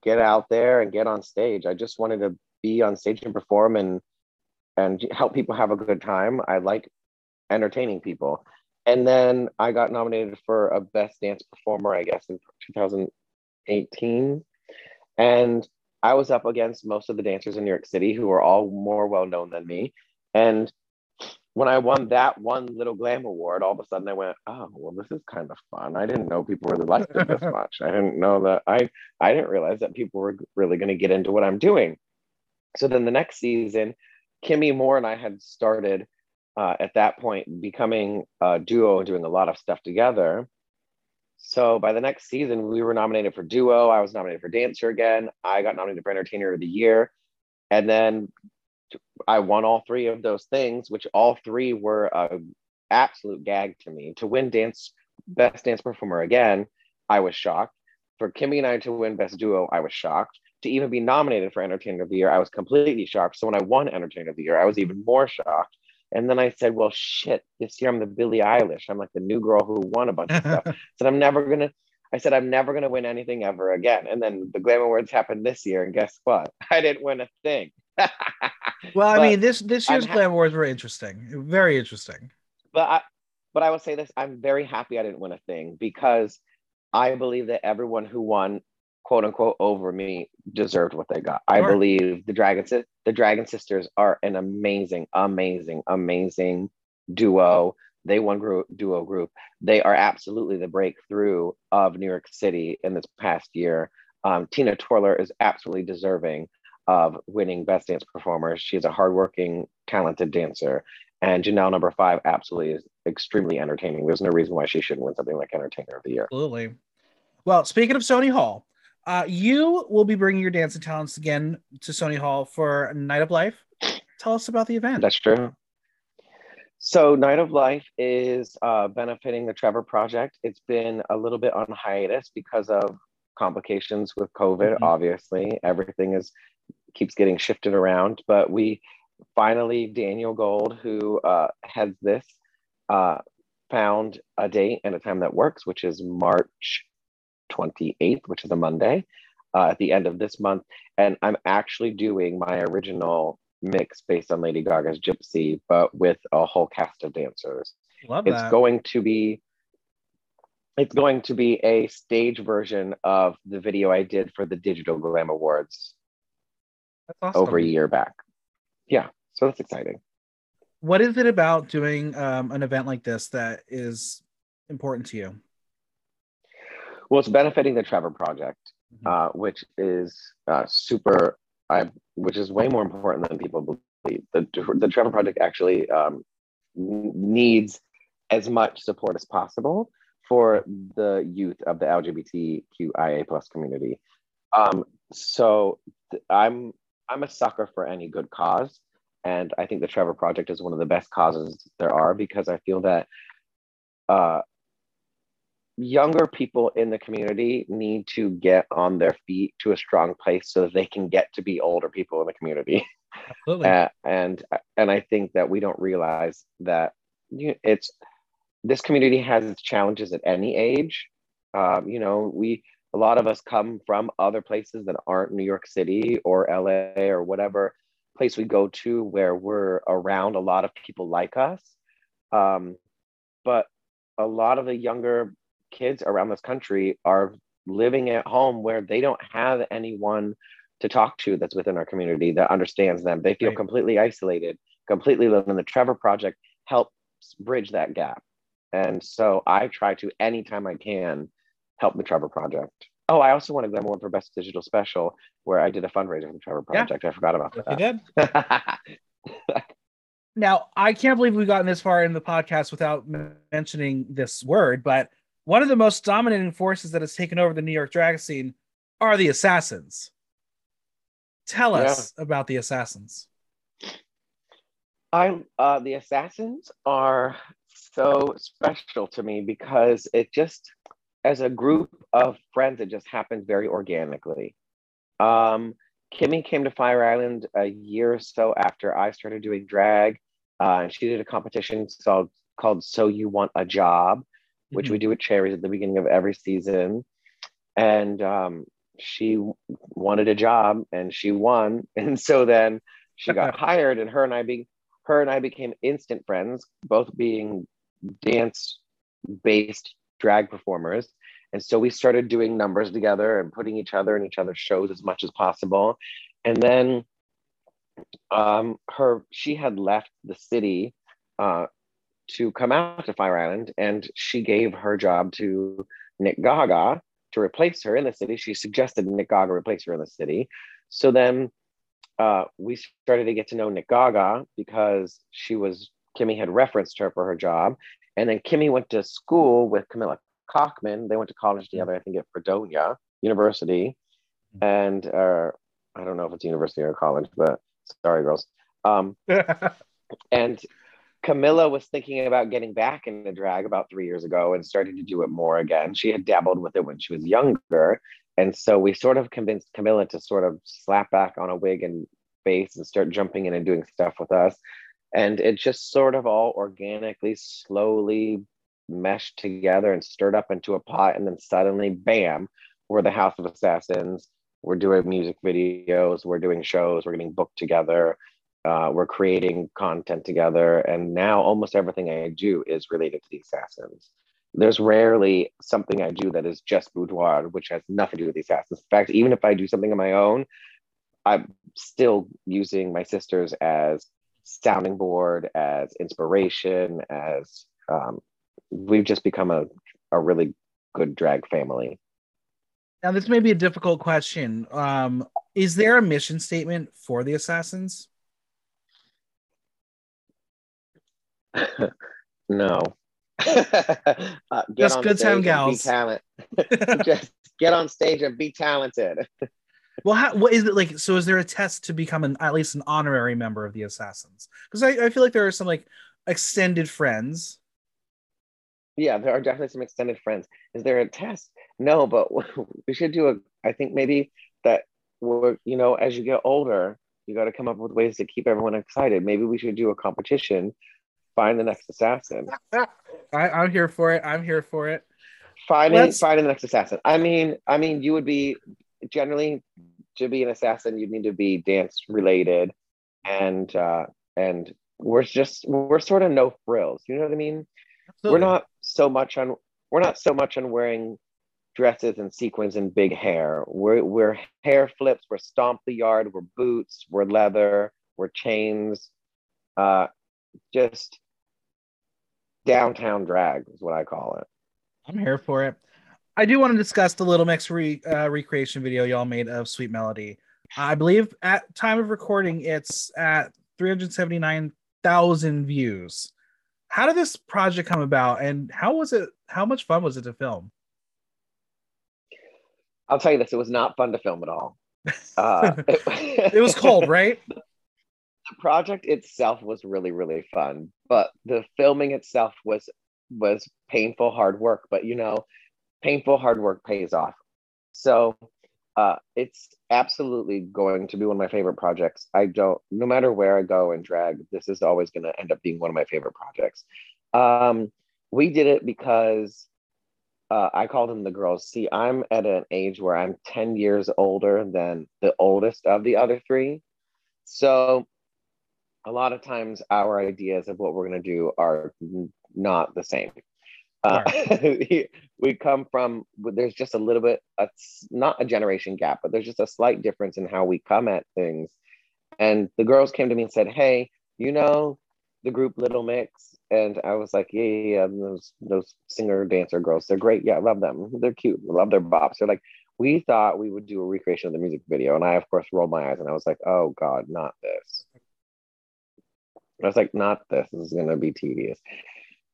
get out there and get on stage. I just wanted to be on stage and perform and and help people have a good time. I like entertaining people. And then I got nominated for a Best Dance Performer, I guess, in two thousand eighteen. And I was up against most of the dancers in New York City who were all more well-known than me. And when I won that one little Glam Award, all of a sudden I went, oh, well, this is kind of fun. I didn't know people really liked it this much. I didn't know that, I, I didn't realize that people were really going to get into what I'm doing. So then the next season, Kimmy Moore and I had started Uh, at that point, becoming a duo and doing a lot of stuff together. So by the next season, we were nominated for duo. I was nominated for dancer again. I got nominated for entertainer of the year. And then I won all three of those things, which all three were an absolute gag to me. To win dance, best dance performer again, I was shocked. For Kimmy and I to win best duo, I was shocked. To even be nominated for entertainer of the year, I was completely shocked. So when I won entertainer of the year, I was even more shocked. And then I said, well, shit, this year I'm the Billie Eilish. I'm like the new girl who won a bunch of stuff. So I'm never going to, I said, I'm never going to win anything ever again. And then the Glam Awards happened this year. And guess what? I didn't win a thing. Well, but I mean, this, this year's ha- Glam Awards were interesting. Very interesting. But I, but I will say this. I'm very happy I didn't win a thing because I believe that everyone who won, quote unquote, over me deserved what they got. Sure. I believe the Dragon the Dragon Sisters are an amazing, amazing, amazing duo. They won group, duo group. They are absolutely the breakthrough of New York City in this past year. Um, Tina Turner is absolutely deserving of winning Best Dance Performer. She's a hardworking, talented dancer. And Janelle Number Five absolutely is extremely entertaining. There's no reason why she shouldn't win something like Entertainer of the Year. Absolutely. Well, speaking of Sony Hall, Uh, you will be bringing your dancing talents again to Sony Hall for Night of Life. Tell us about the event. That's true. So Night of Life is uh, benefiting the Trevor Project. It's been a little bit on hiatus because of complications with COVID, mm-hmm. obviously. Everything is keeps getting shifted around. But we finally, Daniel Gold, who uh, heads this, uh, found a date and a time that works, which is March twenty-eighth, which is a Monday, uh, at the end of this month. And I'm actually doing my original mix based on Lady Gaga's Gypsy, but with a whole cast of dancers. Love that. It's going to be, it's going to be a stage version of the video I did for the Digital Glam Awards. That's awesome. Over a year back. Yeah, so that's exciting. What is it about doing um, an event like this that is important to you? Well, it's benefiting the Trevor Project, uh, which is uh, super, I, which is way more important than people believe. The, the Trevor Project actually um, needs as much support as possible for the youth of the L G B T Q I A plus community. Um, so th- I'm I'm a sucker for any good cause. And I think the Trevor Project is one of the best causes there are because I feel that uh, younger people in the community need to get on their feet to a strong place so that they can get to be older people in the community. Absolutely. Uh, and and I think that we don't realize that you, it's this community has its challenges at any age. Um, you know, we a lot of us come from other places that aren't New York City or L A or whatever place we go to where we're around a lot of people like us. Um, but a lot of the younger kids around this country are living at home where they don't have anyone to talk to that's within our community that understands them. They feel right. completely isolated, completely alone. And the Trevor Project helps bridge that gap. And so I try to, anytime I can, help the Trevor Project. Oh, I also won a Glam Award for Best Digital Special where I did a fundraiser for the Trevor Project. Yeah, I forgot about that. You did. Now, I can't believe we've gotten this far in the podcast without mentioning this word, but One of the most dominating forces that has taken over the New York drag scene are the Assassins. Tell us yeah. about the Assassins. I uh, the Assassins are so special to me because it just, as a group of friends, it just happened very organically. Um, Kimmy came to Fire Island a year or so after I started doing drag, uh, and she did a competition called, called So You Want a Job, which mm-hmm. we do at Cherries at the beginning of every season. And um, she wanted a job and she won. And so then she got hired, and her and I be- her and I became instant friends, both being dance-based drag performers. And so we started doing numbers together and putting each other in each other's shows as much as possible. And then um, her, she had left the city uh, to come out to Fire Island, and she gave her job to Nick Gaga to replace her in the city. She suggested Nick Gaga replace her in the city. So then uh, we started to get to know Nick Gaga because she was, Kimmy had referenced her for her job. And then Kimmy went to school with Camilla Cockman. They went to college together, I think, at Fredonia University. And uh, I don't know if it's university or college, but sorry, girls. Um, and Camilla was thinking about getting back into drag about three years ago and started to do it more again. She had dabbled with it when she was younger. And so we sort of convinced Camilla to sort of slap back on a wig and face and start jumping in and doing stuff with us. And it just sort of all organically, slowly meshed together and stirred up into a pot, and then suddenly, bam, we're the House of Assassins. We're doing music videos, we're doing shows, we're getting booked together, uh, we're creating content together, and now almost everything I do is related to the Assassins. There's rarely something I do that is just Boudoir, which has nothing to do with the Assassins. In fact, even if I do something of my own, I'm still using my sisters as sounding board, as inspiration, as um, we've just become a, a really good drag family. Now, this may be a difficult question. Um, is there a mission statement for the Assassins? No. uh, just good time gals. Just get on stage and be talented. Well, how, what is it like? So is there a test to become an, at least an honorary member of the Assassins? Because I, I feel like there are some like extended friends. Yeah, there are definitely some extended friends. Is there a test? No, but we should do a, I think maybe that, we're, you know, as you get older, you got to come up with ways to keep everyone excited. Maybe we should do a competition. Find the next assassin. I, I'm here for it. I'm here for it. Finding, finding the next assassin. I mean, I mean, you would be, generally, to be an assassin, you'd need to be dance related, and uh, and we're just we're sort of no frills. You know what I mean? Absolutely. We're not so much on we're not so much on wearing dresses and sequins and big hair. We're we're hair flips. We're stomp the yard. We're boots. We're leather. We're chains. Uh, just downtown drag is what I call it. I'm here for it. I do want to discuss the Little Mix re, uh, recreation video y'all made of Sweet Melody. I believe at time of recording, it's at three hundred seventy-nine thousand views. How did this project come about, and how was it? How much fun was it to film? I'll tell you this: it was not fun to film at all. Uh, it, it was cold, right? The project itself was really, really fun, but the filming itself was was painful, hard work. But you know, painful hard work pays off. So uh, it's absolutely going to be one of my favorite projects. I don't, no matter where I go and drag, this is always going to end up being one of my favorite projects. Um, we did it because uh, I call them the girls. See, I'm at an age where I'm ten years older than the oldest of the other three. So a lot of times our ideas of what we're going to do are not the same. Uh, we come from, there's just a little bit, it's not a generation gap, but there's just a slight difference in how we come at things. And the girls came to me and said, hey, you know, the group Little Mix. And I was like, yeah, yeah, yeah. Those, those singer dancer girls, they're great. Yeah, I love them. They're cute. I love their bops. They're like, we thought we would do a recreation of the music video. And I, of course, rolled my eyes and I was like, oh God, not this. I was like, not this. This is going to be tedious.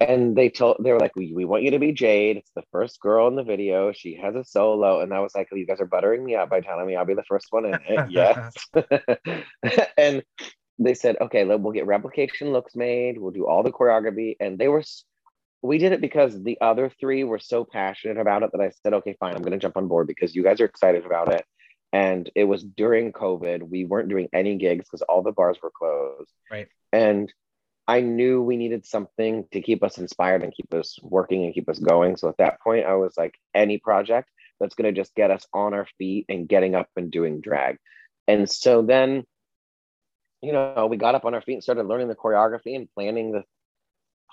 And they told, they were like, we, we want you to be Jade. It's the first girl in the video. She has a solo. And I was like, you guys are buttering me up by telling me I'll be the first one in it. Yes. And they said, okay, we'll get replication looks made. We'll do all the choreography. And they were, we did it because the other three were so passionate about it that I said, okay, fine, I'm going to jump on board because you guys are excited about it. And it was during COVID. We weren't doing any gigs because all the bars were closed. Right. And I knew we needed something to keep us inspired and keep us working and keep us going. So at that point, I was like, any project that's going to just get us on our feet and getting up and doing drag. And so then, you know, we got up on our feet and started learning the choreography and planning the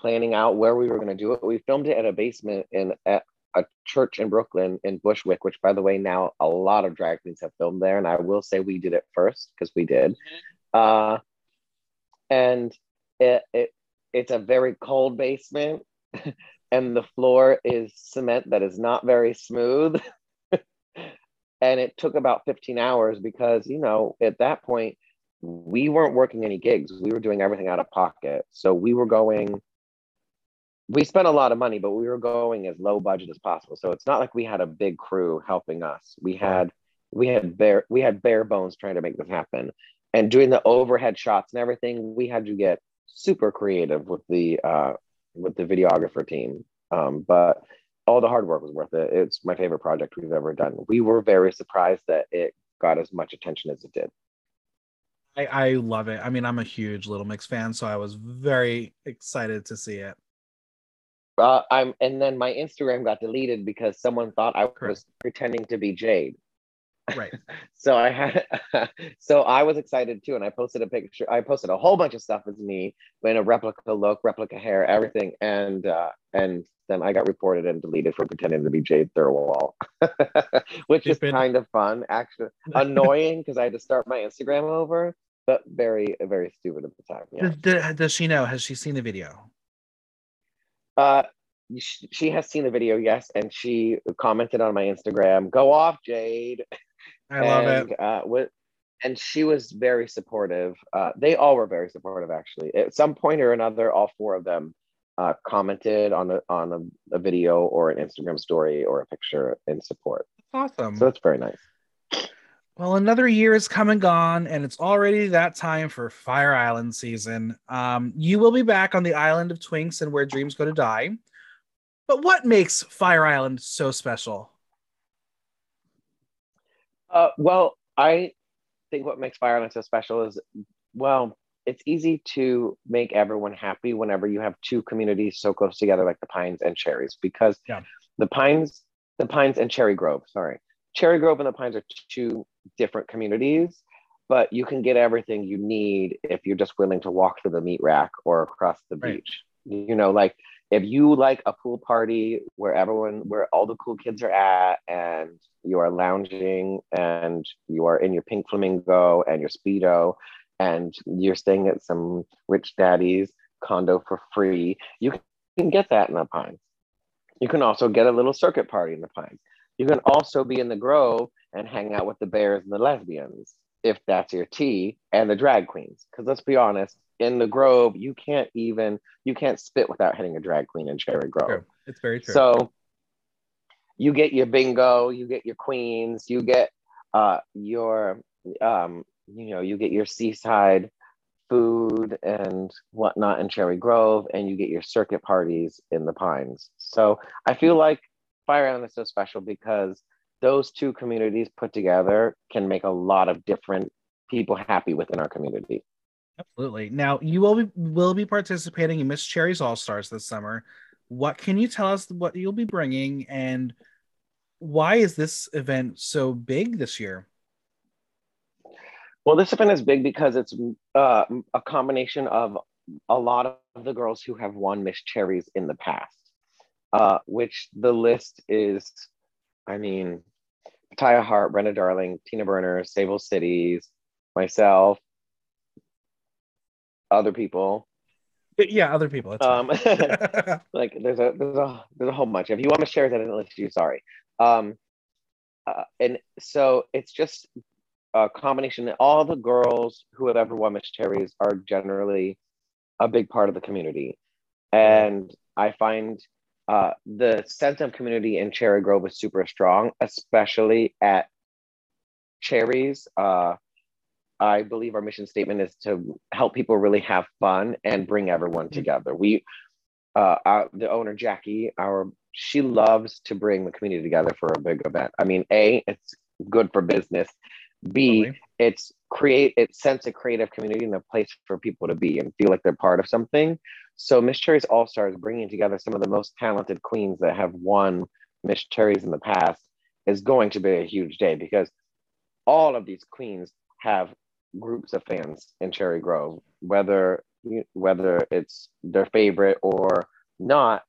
planning out where we were going to do it. We filmed it at a basement in at a church in Brooklyn in Bushwick, which, by the way, now a lot of drag queens have filmed there. And I will say we did it first because we did. Uh, and It, it it's a very cold basement and the floor is cement that is not very smooth. And it took about fifteen hours because, you know, at that point, we weren't working any gigs. We were doing everything out of pocket. So we were going, we spent a lot of money, but we were going as low budget as possible. So it's not like we had a big crew helping us. We had, we had bare, we had bare bones trying to make this happen. And doing the overhead shots and everything, we had to get super creative with the uh with the videographer team, um but all the hard work was worth it. It's my favorite project we've ever done. We were very surprised that it got as much attention as it did. I, I love it. I mean, I'm a huge Little Mix fan, so I was very excited to see it. uh I'm and then my Instagram got deleted because someone thought I was Correct. pretending to be Jade. Right. So I had, so I was excited too. And I posted a picture, I posted a whole bunch of stuff as me in a replica look, replica hair, everything. And, uh, and then I got reported and deleted for pretending to be Jade Thirlwall, which Stupid. is kind of fun, actually annoying because I had to start my Instagram over, but very, very stupid at the time. Yeah. Does, does she know, has she seen the video? Uh, she, she has seen the video. Yes. And she commented on my Instagram, go off Jade. I love and, it. Uh, with, and she was very supportive. Uh, they all were very supportive, actually. At some point or another, all four of them uh, commented on a, on a, a video or an Instagram story or a picture in support. That's awesome. So that's very nice. Well, another year has come and gone, and it's already that time for Fire Island season. Um, you will be back on the island of Twinks and Where Dreams Go to Die. But what makes Fire Island so special? Uh, well, I think what makes Fire Island so special is, well, it's easy to make everyone happy whenever you have two communities so close together, like the Pines and Cherries, because yeah. the Pines, the Pines and Cherry Grove, sorry, Cherry Grove and the Pines are two different communities, but you can get everything you need if you're just willing to walk through the meat rack or across the right. beach. You know, like if you like a pool party where everyone, where all the cool kids are at and you are lounging and you are in your pink flamingo and your Speedo and you're staying at some rich daddy's condo for free, you can get that in the Pines. You can also get a little circuit party in the Pines. You can also be in the Grove and hang out with the bears and the lesbians, if that's your tea, and the drag queens. Because let's be honest, in the Grove, you can't even, you can't spit without hitting a drag queen in Cherry Grove. True. It's very true. So you get your bingo, you get your queens, you get uh, your, um, you know, you get your seaside food and whatnot in Cherry Grove, and you get your circuit parties in the Pines. So I feel like Fire Island is so special because those two communities put together can make a lot of different people happy within our community. Absolutely. Now, you will be, will be participating in Miss Cherry's All-Stars this summer. What can you tell us what you'll be bringing and why is this event so big this year? Well, this event is big because it's uh, a combination of a lot of the girls who have won Miss Cherry's in the past, uh, which the list is, I mean, Taya Hart, Brenda Darling, Tina Burner, Sable Cities, myself, other people. Yeah, other people. That's um, right. Like there's a there's a there's a whole bunch. If you want to share that, I didn't listen to you. Sorry. Um, uh, and so it's just a combination. All the girls who have ever won Miss Cherry's are generally a big part of the community, and I find uh, the sense of community in Cherry Grove is super strong, especially at Cherries. Uh, I believe our mission statement is to help people really have fun and bring everyone together. We, uh, our, the owner, Jackie, our she loves to bring the community together for a big event. I mean, A, it's good for business. B, totally. it's create it sense a creative community and a place for people to be and feel like they're part of something. So Miss Cherry's All-Star is bringing together some of the most talented queens that have won Miss Cherry's in the past is going to be a huge day, because all of these queens have groups of fans in Cherry Grove, whether whether it's their favorite or not.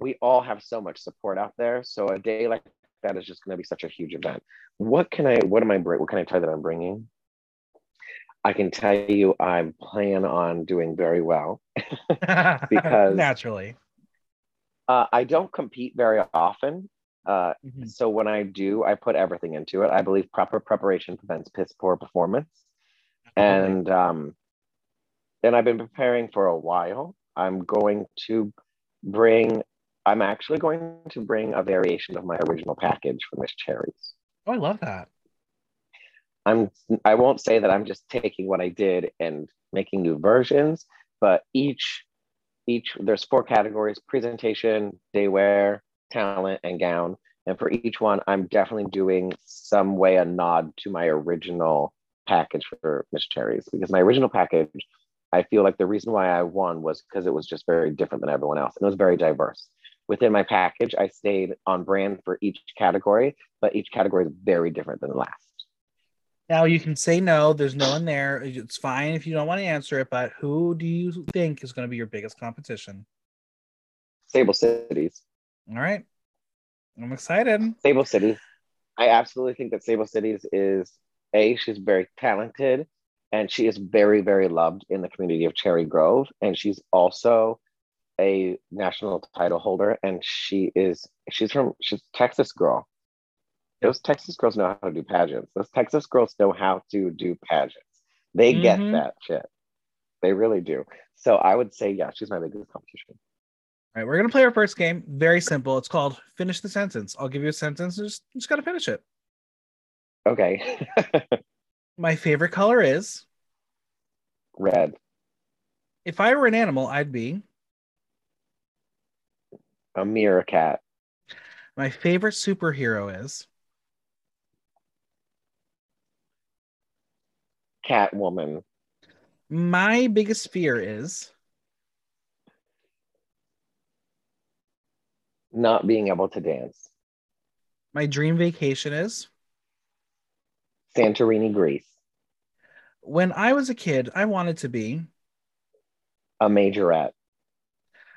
We all have so much support out there. So a day like that is just going to be such a huge event. What can I, what am I, what can I tell you that I'm bringing? I can tell you I plan on doing very well because naturally uh, I don't compete very often. Uh, mm-hmm. So when I do, I put everything into it. I believe proper preparation prevents piss poor performance. Absolutely. And um, and I've been preparing for a while. I'm going to bring I'm actually going to bring a variation of my original package for Miss Cherry's. Oh, I love that. I'm, I won't say that I'm just taking what I did and making new versions, but each, each there's four categories: presentation, daywear, talent, and gown. And for each one, I'm definitely doing some way a nod to my original package for Miss Cherry's, because my original package, I feel like the reason why I won was because it was just very different than everyone else. And it was very diverse. Within my package, I stayed on brand for each category, but each category is very different than the last. Now, you can say no, there's no one there. It's fine if you don't want to answer it, but who do you think is going to be your biggest competition? Sable Cities. All right. I'm excited. Sable Cities. I absolutely think that Sable Cities is, A, she's very talented, and she is very, very loved in the community of Cherry Grove, and she's also a national title holder, and she is she's from she's a Texas girl. Those Texas girls know how to do pageants. Those Texas girls know how to do pageants. They mm-hmm. get that shit. They really do. So I would say, yeah, she's my biggest competition. All right, we're gonna play our first game. Very simple. It's called Finish the Sentence. I'll give you a sentence. You just, just gotta finish it. Okay. My favorite color is red. If I were an animal, I'd be a meerkat. My favorite superhero is Catwoman. My biggest fear is not being able to dance. My dream vacation is Santorini, Greece. When I was a kid, I wanted to be a majorette.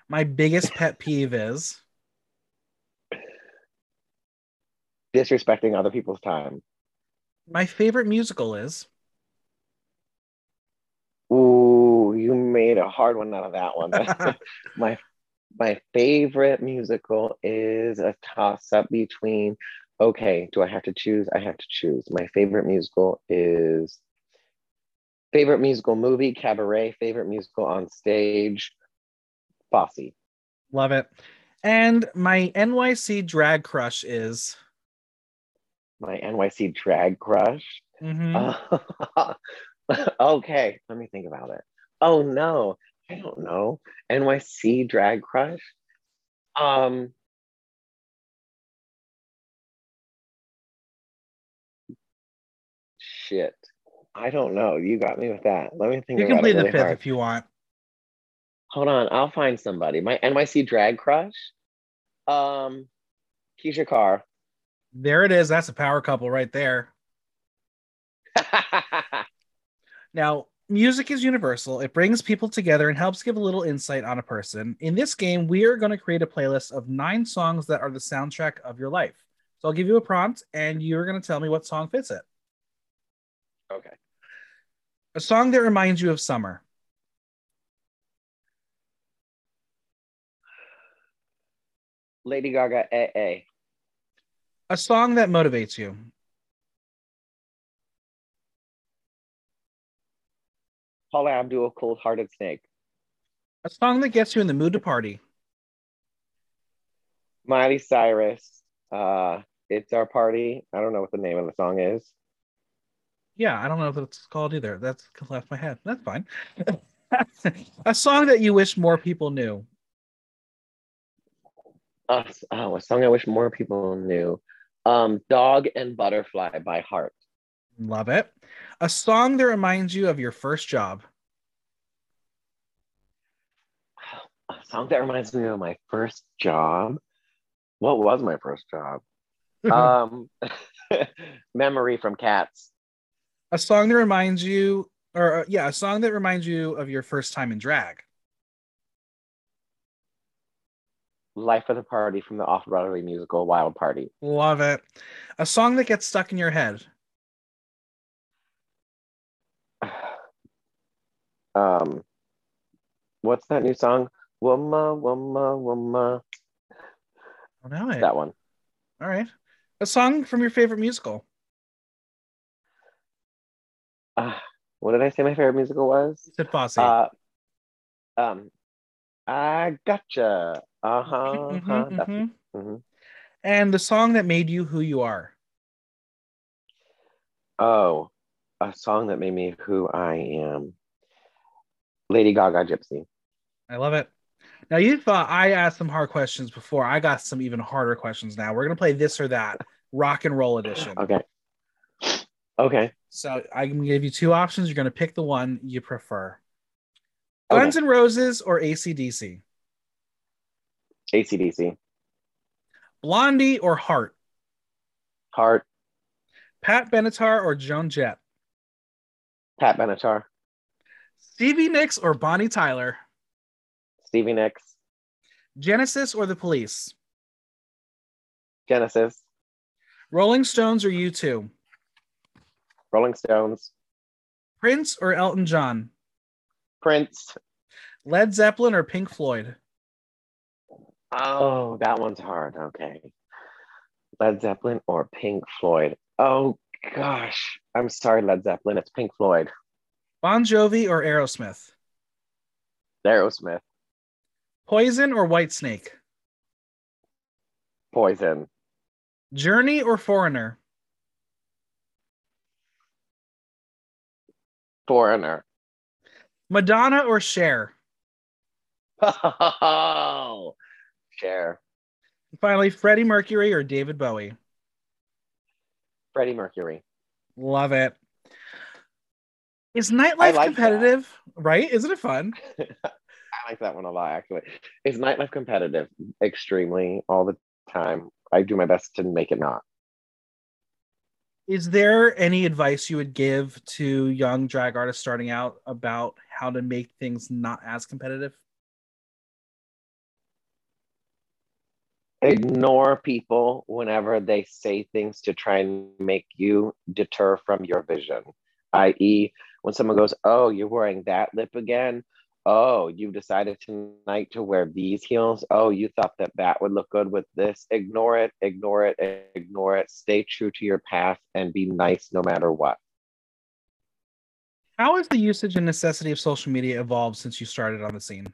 My biggest pet peeve is disrespecting other people's time. My favorite musical is. Ooh, you made a hard one out of that one. my my favorite musical is a toss-up between, okay, do I have to choose? I have to choose. My favorite musical is favorite musical movie, Cabaret, favorite musical on stage. Bossy. Love it. And my N Y C drag crush is? My N Y C drag crush? Mm-hmm. Uh, okay, let me think about it. Oh no, I don't know. N Y C drag crush? Um, shit, I don't know. You got me with that. Let me think about it. You can play the fifth if you want. Hold on, I'll find somebody. My N Y C drag crush? Um, Keisha Carr. There it is. That's a power couple right there. Now, music is universal. It brings people together and helps give a little insight on a person. In this game, we are going to create a playlist of nine songs that are the soundtrack of your life. So I'll give you a prompt, and you're going to tell me what song fits it. Okay. A song that reminds you of summer. Lady Gaga, eh, eh. A song that motivates you. Paula Abdul, Cold Hearted Snake. A song that gets you in the mood to party. Miley Cyrus. Uh, it's Our Party. I don't know what the name of the song is. Yeah, I don't know if it's called either. That's left my head. That's fine. A song that you wish more people knew. Uh, oh, a song I wish more people knew. Um, Dog and Butterfly by Heart. Love it. A song that reminds you of your first job. A song that reminds me of my first job. What was my first job? um, Memory from Cats. A song that reminds you, or uh, yeah, a song that reminds you of your first time in drag. Life of the Party from the Off-Broadway musical Wild Party. Love it. A song that gets stuck in your head. Um, what's that new song? Woma, woma, woma. I don't know it. That one. All right. A song from your favorite musical. Uh, what did I say my favorite musical was? You said Fosse. Uh, um, I Gotcha. Uh-huh. Mm-hmm, uh-huh, mm-hmm. Mm-hmm. And the song that made you who you are. Oh, a song that made me who I am. Lady Gaga, Gypsy. I love it. Now, you thought I asked some hard questions before. I got some even harder questions now. We're going to play This or That, Rock and Roll Edition. Okay. Okay. So I'm going to give you two options. You're going to pick the one you prefer. Okay. Guns N' Roses or A C D C? A C D C. Blondie or Heart? Heart. Pat Benatar or Joan Jett? Pat Benatar. Stevie Nicks or Bonnie Tyler? Stevie Nicks. Genesis or The Police? Genesis. Rolling Stones or U two? Rolling Stones. Prince or Elton John? Prince. Led Zeppelin or Pink Floyd? Oh, that one's hard. Okay. Led Zeppelin or Pink Floyd? Oh, gosh. I'm sorry, Led Zeppelin. It's Pink Floyd. Bon Jovi or Aerosmith? Aerosmith. Poison or Whitesnake? Poison. Journey or Foreigner? Foreigner. Madonna or Cher? Oh, Cher. And finally, Freddie Mercury or David Bowie? Freddie Mercury. Love it. Is nightlife like competitive, that. Right? Isn't it fun? I like that one a lot, actually. Is nightlife competitive? Extremely, all the time. I do my best to make it not. Is there any advice you would give to young drag artists starting out about how to make things not as competitive? Ignore people whenever they say things to try and make you deter from your vision, that is, when someone goes, oh, you're wearing that lip again. Oh, you've decided tonight to wear these heels. Oh, you thought that that would look good with this. Ignore it, ignore it, ignore it. Stay true to your path and be nice no matter what. How has the usage and necessity of social media evolved since you started on the scene?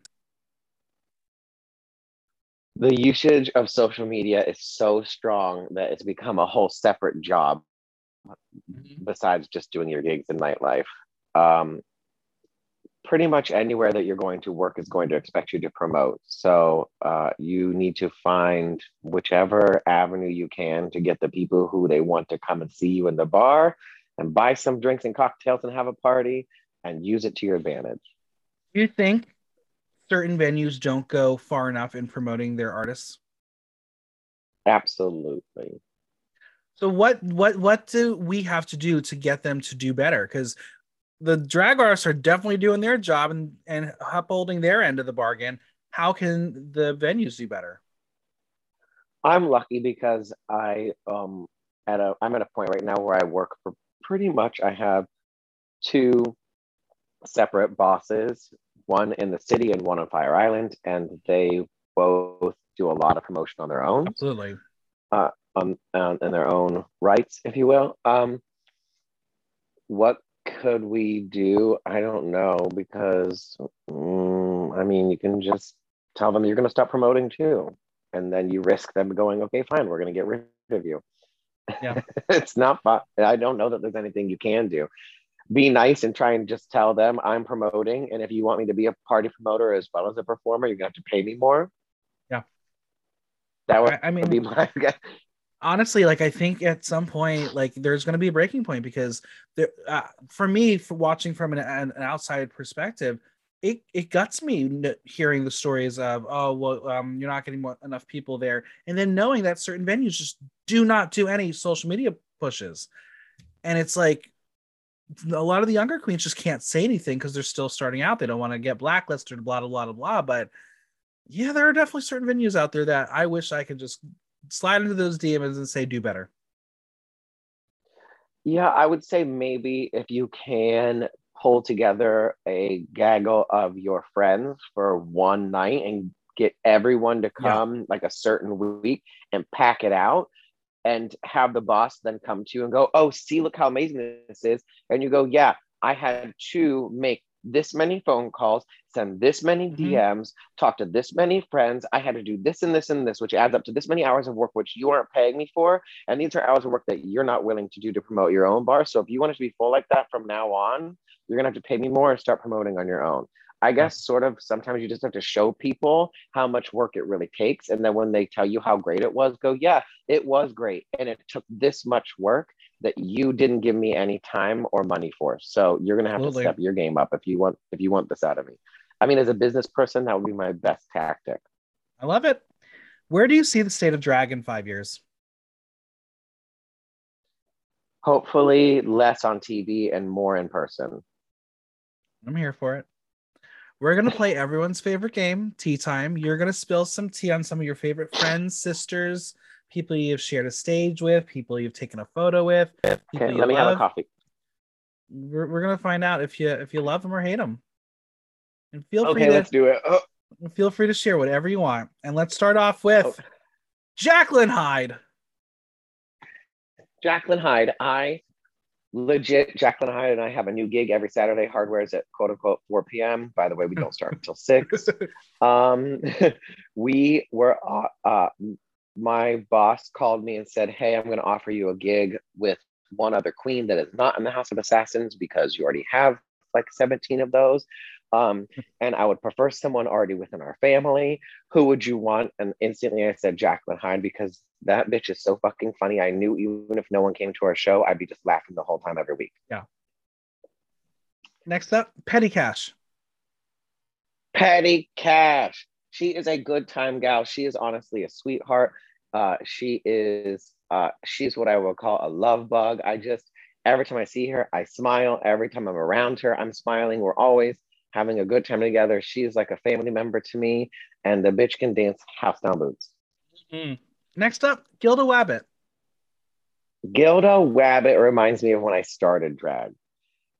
The usage of social media is so strong that it's become a whole separate job. Besides just doing your gigs in nightlife, um, pretty much anywhere that you're going to work is going to expect you to promote. So uh, you need to find whichever avenue you can to get the people who they want to come and see you in the bar and buy some drinks and cocktails and have a party and use it to your advantage. Do you think certain venues don't go far enough in promoting their artists? Absolutely. So what what what do we have to do to get them to do better? Because the drag artists are definitely doing their job and, and upholding their end of the bargain. How can the venues do better? I'm lucky because I um at a I'm at a point right now where I work for pretty much I have two separate bosses, one in the city and one on Fire Island, and they both do a lot of promotion on their own. Absolutely. Uh, Um, um, in their own rights, if you will. Um, what could we do? I don't know, because, um, I mean, you can just tell them you're going to stop promoting too. and then you risk them going, okay, fine, we're going to get rid of you. Yeah. It's not fun. I don't know that there's anything you can do. Be nice and try and just tell them I'm promoting. And if you want me to be a party promoter as well as a performer, you're going to have to pay me more. Yeah. That would I, I mean, be my guess. Honestly, like, I think at some point, like, there's going to be a breaking point because there, uh, for me, for watching from an, an outside perspective, it, it guts me hearing the stories of, oh, well, um, you're not getting enough people there. And then knowing that certain venues just do not do any social media pushes. And it's like, a lot of the younger queens just can't say anything because they're still starting out. They don't want to get blacklisted, blah, blah, blah, blah. But yeah, there are definitely certain venues out there that I wish I could just slide into those D Ms and say, do better. Yeah, I would say maybe if you can pull together a gaggle of your friends for one night and get everyone to come yeah. like a certain week and pack it out. And have the boss then come to you and go, oh, see, look how amazing this is. And you go, yeah, I had to make this many phone calls, send this many mm-hmm. D Ms, talk to this many friends. I had to do this and this and this, which adds up to this many hours of work, which you aren't paying me for. And these are hours of work that you're not willing to do to promote your own bar. So if you want it to be full like that from now on, you're going to have to pay me more and start promoting on your own. I guess sort of sometimes you just have to show people how much work it really takes. And then when they tell you how great it was, go, yeah, it was great. And it took this much work that you didn't give me any time or money for. So you're going to have Absolutely. to step your game up if you want, if you want this out of me. I mean, as a business person, that would be my best tactic. I love it. Where do you see the state of drag in five years? Hopefully less on T V and more in person. I'm here for it. We're going to play everyone's favorite game, tea time. You're going to spill some tea on some of your favorite friends, sisters, people you've shared a stage with, people you've taken a photo with. Okay, let me love. have a coffee. We're, we're going to find out if you if you love them or hate them. And feel okay, free to, let's do it. Oh. Feel free to share whatever you want. And let's start off with oh. Jacqueline Hyde. Jacqueline Hyde, I legit, Jacqueline Hyde and I have a new gig every Saturday. Hardware is at quote unquote four p.m. By the way, we don't start until six. Um, we were, uh, uh, my boss called me and said, hey, I'm going to offer you a gig with one other queen that is not in the House of Assassins because you already have like seventeen of those. Um, and I would prefer someone already within our family. Who would you want? And instantly I said, Jacqueline Hyde, because that bitch is so fucking funny. I knew even if no one came to our show, I'd be just laughing the whole time every week. Yeah. Next up, Petty Cash. Petty Cash. She is a good time gal. She is honestly a sweetheart. Uh, she is, uh, she's what I would call a love bug. I just, every time I see her, I smile. Every time I'm around her, I'm smiling. We're always having a good time together. She is like a family member to me, and the bitch can dance house down boots. Mm-hmm. Next up, Gilda Wabbit. Gilda Wabbit reminds me of when I started drag.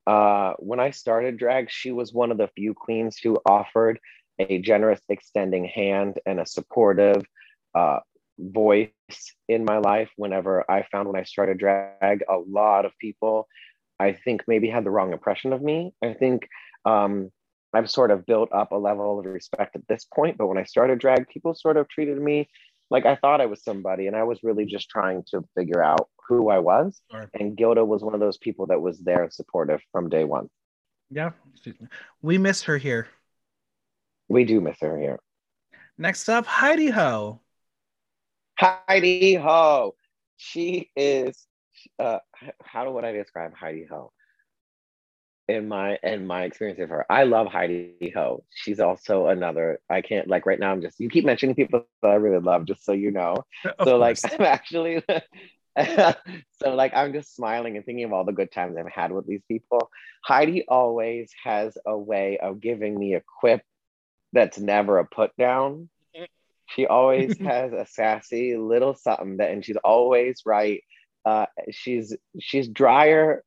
Uh, when I started drag, she was one of the few queens who offered a generous extending hand and a supportive uh, voice in my life. Whenever I found when I started drag, a lot of people, I think, maybe had the wrong impression of me. I think um, I've sort of built up a level of respect at this point, but when I started drag, people sort of treated me like I thought I was somebody, and I was really just trying to figure out who I was. Sure. And Gilda was one of those people that was there and supportive from day one. Yeah, we miss her here. We do miss her here. Next up, Heidi Ho. Heidi Ho. She is, uh, how would I describe Heidi Ho? In my in my experience of her, I love Heidi Ho. She's also another, I can't, like right now I'm just, you keep mentioning people that I really love, just so you know. Of so course. Like I'm actually, so like I'm just smiling and thinking of all the good times I've had with these people. Heidi always has a way of giving me a quip that's never a put down. She always has a sassy little something that, and she's always right. Uh, she's she's drier.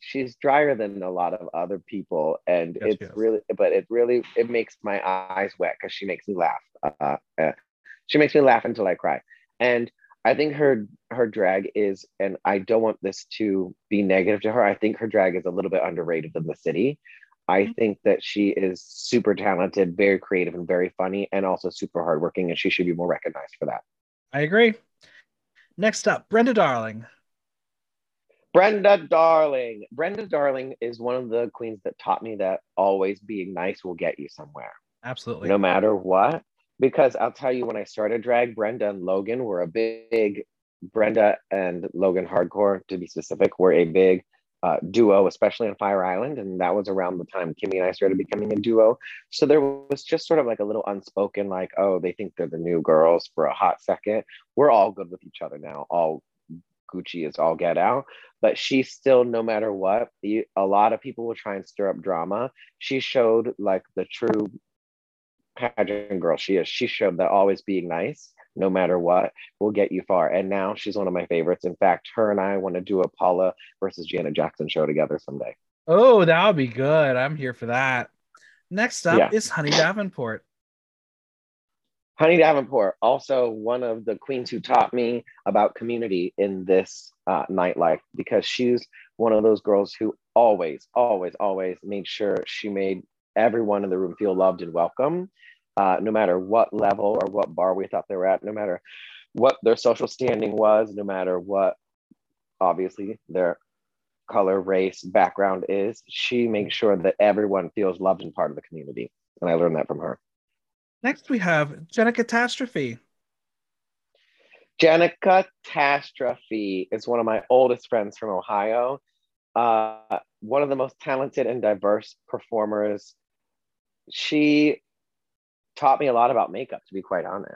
She's drier than a lot of other people, and yes, it's really, but it really, it makes my eyes wet because she makes me laugh. Uh, uh, she makes me laugh until I cry, and I think her her drag is, and I don't want this to be negative to her, I think her drag is a little bit underrated in the city. I think that she is super talented, very creative, and very funny, and also super hardworking, and she should be more recognized for that. I agree. Next up, Brenda Darling. Brenda Darling. Brenda Darling is one of the queens that taught me that always being nice will get you somewhere. Absolutely. No matter what. Because I'll tell you, when I started drag, Brenda and Logan were a big, Brenda and Logan Hardcore, to be specific, were a big uh, duo, especially on Fire Island. And that was around the time Kimmy and I started becoming a duo. So there was just sort of like a little unspoken, like, oh, they think they're the new girls for a hot second. We're all good with each other now. All Gucci is all get out. But she still, no matter what, a lot of people will try and stir up drama. She showed like the true pageant girl she is. She showed that always being nice, no matter what, will get you far. And now she's one of my favorites. In fact, her and I want to do a Paula versus Janet Jackson show together someday. Oh, that'll be good. I'm here for that. Next up yeah. is Honey Davenport. Honey Davenport, also one of the queens who taught me about community in this uh, nightlife, because she's one of those girls who always, always, always made sure she made everyone in the room feel loved and welcome, uh, no matter what level or what bar we thought they were at, no matter what their social standing was, no matter what, obviously, their color, race, background is. She makes sure that everyone feels loved and part of the community. And I learned that from her. Next, we have Jenna Catastrophe. Jenna Catastrophe is one of my oldest friends from Ohio. Uh, one of the most talented and diverse performers. She taught me a lot about makeup, to be quite honest.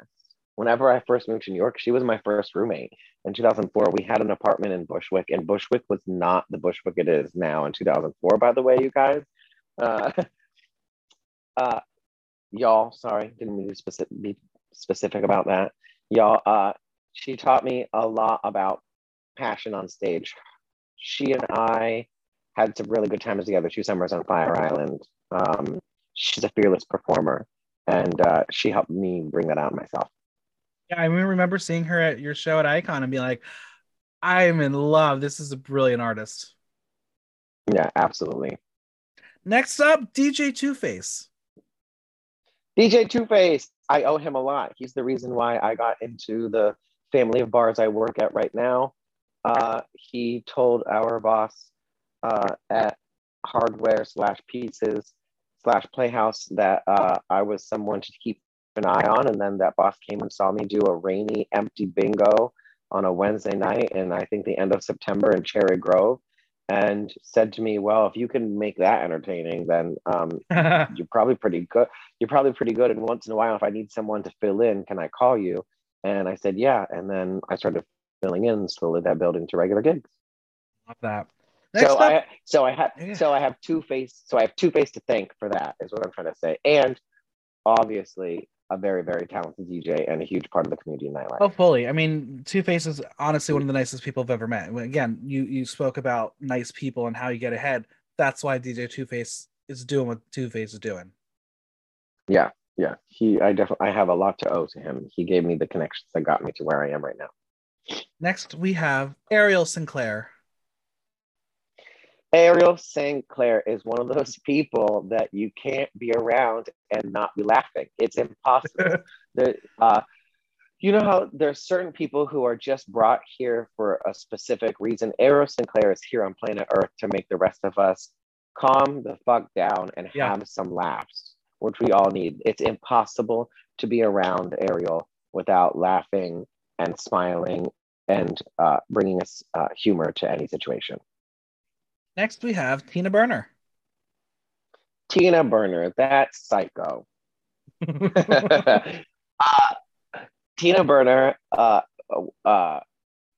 Whenever I first moved to New York, she was my first roommate. In two thousand four, we had an apartment in Bushwick, and Bushwick was not the Bushwick it is now in two thousand four, by the way, you guys. Uh, uh, y'all, sorry, didn't mean to specific, be specific about that. Y'all, uh, she taught me a lot about passion on stage. She and I had some really good times together, two summers on Fire Island. Um, she's a fearless performer, and uh, she helped me bring that out myself. Yeah, I remember seeing her at your show at Icon and being like, I am in love. This is a brilliant artist. Yeah, absolutely. Next up, D J Two-Face. D J Two-Face, I owe him a lot. He's the reason why I got into the family of bars I work at right now. Uh, he told our boss uh, at Hardware slash Pieces slash Playhouse that uh, I was someone to keep an eye on. And then that boss came and saw me do a rainy, empty bingo on a Wednesday night, and I think the end of September in Cherry Grove, and said to me, well, if you can make that entertaining, then um, you're probably pretty good. You're probably pretty good. And once in a while, if I need someone to fill in, can I call you? And I said, yeah. And then I started filling in and slowly that built into regular gigs. Love that. Next so up. I so I have yeah. so I have Two-Face so I have Two-Face to thank for that, is what I'm trying to say. And obviously a very, very talented D J and a huge part of the community in nightlife. Oh, fully. I mean, Two-Face is honestly one of the nicest people I've ever met. Again, you you spoke about nice people and how you get ahead. That's why D J Two-Face is doing what Two-Face is doing. Yeah, yeah. He I definitely I have a lot to owe to him. He gave me the connections that got me to where I am right now. Next, we have Ariel Sinclair. Ariel Sinclair is one of those people that you can't be around and not be laughing. It's impossible. there, uh, you know how there's certain people who are just brought here for a specific reason. Ariel Sinclair is here on planet Earth to make the rest of us calm the fuck down and yeah. have some laughs, which we all need. It's impossible to be around Ariel without laughing and smiling and uh, bringing us uh, humor to any situation. Next, we have Tina Burner. Tina Burner, that's psycho. uh, Tina Burner uh, uh,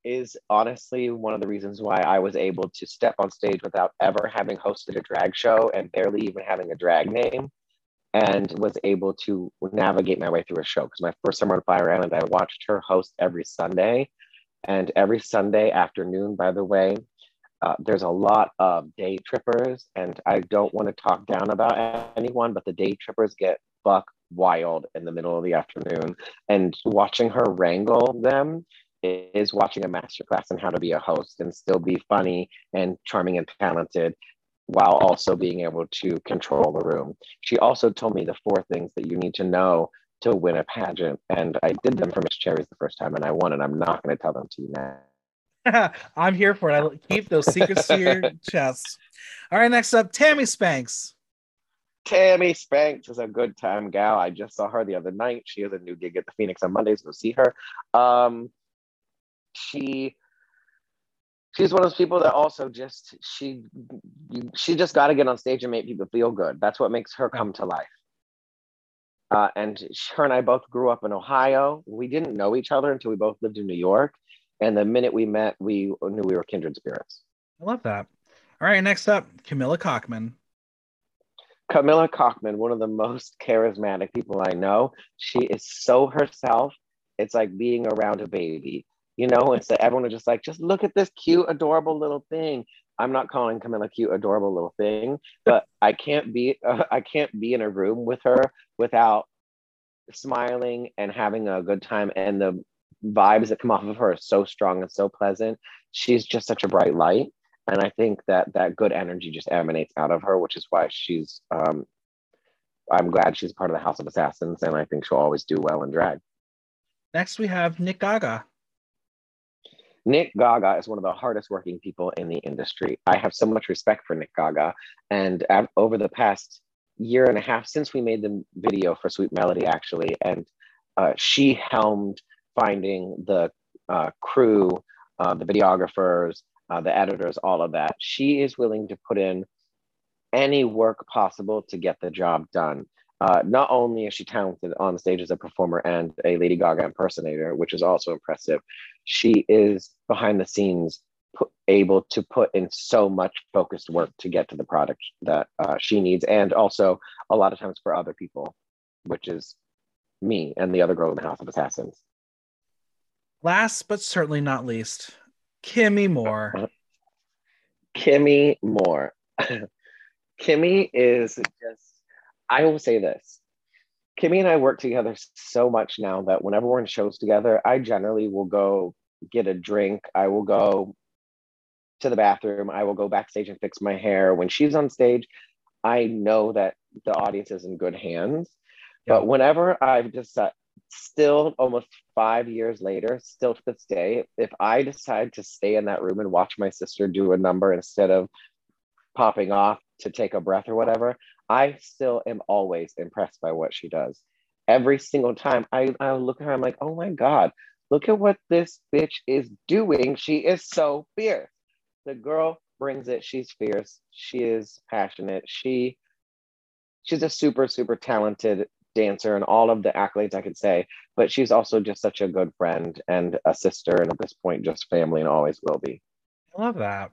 is honestly one of the reasons why I was able to step on stage without ever having hosted a drag show and barely even having a drag name, and was able to navigate my way through a show. Because my first summer on Fire Island, I watched her host every Sunday. And every Sunday afternoon, by the way, uh, there's a lot of day trippers. And I don't want to talk down about anyone, but the day trippers get buck wild in the middle of the afternoon. And watching her wrangle them is watching a masterclass in how to be a host and still be funny and charming and talented while also being able to control the room. She also told me the four things that you need to know to win a pageant, and I did them for Miss Cherry's the first time, and I won, and I'm not going to tell them to you now. I'm here for it. I keep those secrets to your chest. All right, next up, Tammy Spanks. Tammy Spanks is a good time gal. I just saw her the other night. She has a new gig at the Phoenix on Mondays. Go see her. Um, she... She's one of those people that also just, she she just got to get on stage and make people feel good. That's what makes her come to life. Uh, and her and I both grew up in Ohio. We didn't know each other until we both lived in New York. And the minute we met, we knew we were kindred spirits. I love that. All right, next up, Camilla Cockman. Camilla Cockman, one of the most charismatic people I know. She is so herself. It's like being around a baby. You know, and so everyone was just like, just look at this cute, adorable little thing. I'm not calling Camilla cute, adorable little thing, but I can't be, uh, I can't be in a room with her without smiling and having a good time. And the vibes that come off of her are so strong and so pleasant. She's just such a bright light. And I think that that good energy just emanates out of her, which is why she's, um, I'm glad she's part of the House of Assassins. And I think she'll always do well in drag. Next, we have Nick Gaga. Nick Gaga is one of the hardest working people in the industry. I have so much respect for Nick Gaga. And I've, over the past year and a half, since we made the video for Sweet Melody, actually, and uh, she helmed finding the uh, crew, uh, the videographers, uh, the editors, all of that. She is willing to put in any work possible to get the job done. Uh, not only is she talented on stage as a performer and a Lady Gaga impersonator, which is also impressive, she is behind the scenes p- able to put in so much focused work to get to the product that uh, she needs, and also a lot of times for other people, which is me and the other girl in the House of Assassins. Last but certainly not least, Kimmy Moore. Kimmy Moore. Kimmy is just... I will say this, Kimmy and I work together so much now that whenever we're in shows together, I generally will go get a drink. I will go to the bathroom. I will go backstage and fix my hair. When she's on stage, I know that the audience is in good hands. Yeah. But whenever I've just uh, still almost five years later, still to this day, if I decide to stay in that room and watch my sister do a number instead of popping off to take a breath or whatever, I still am always impressed by what she does. Every single time I, I look at her, I'm like, oh my God, look at what this bitch is doing. She is so fierce. The girl brings it. She's fierce. She is passionate. She, she's a super, super talented dancer and all of the accolades I could say, but she's also just such a good friend and a sister. And at this point, just family and always will be. I love that.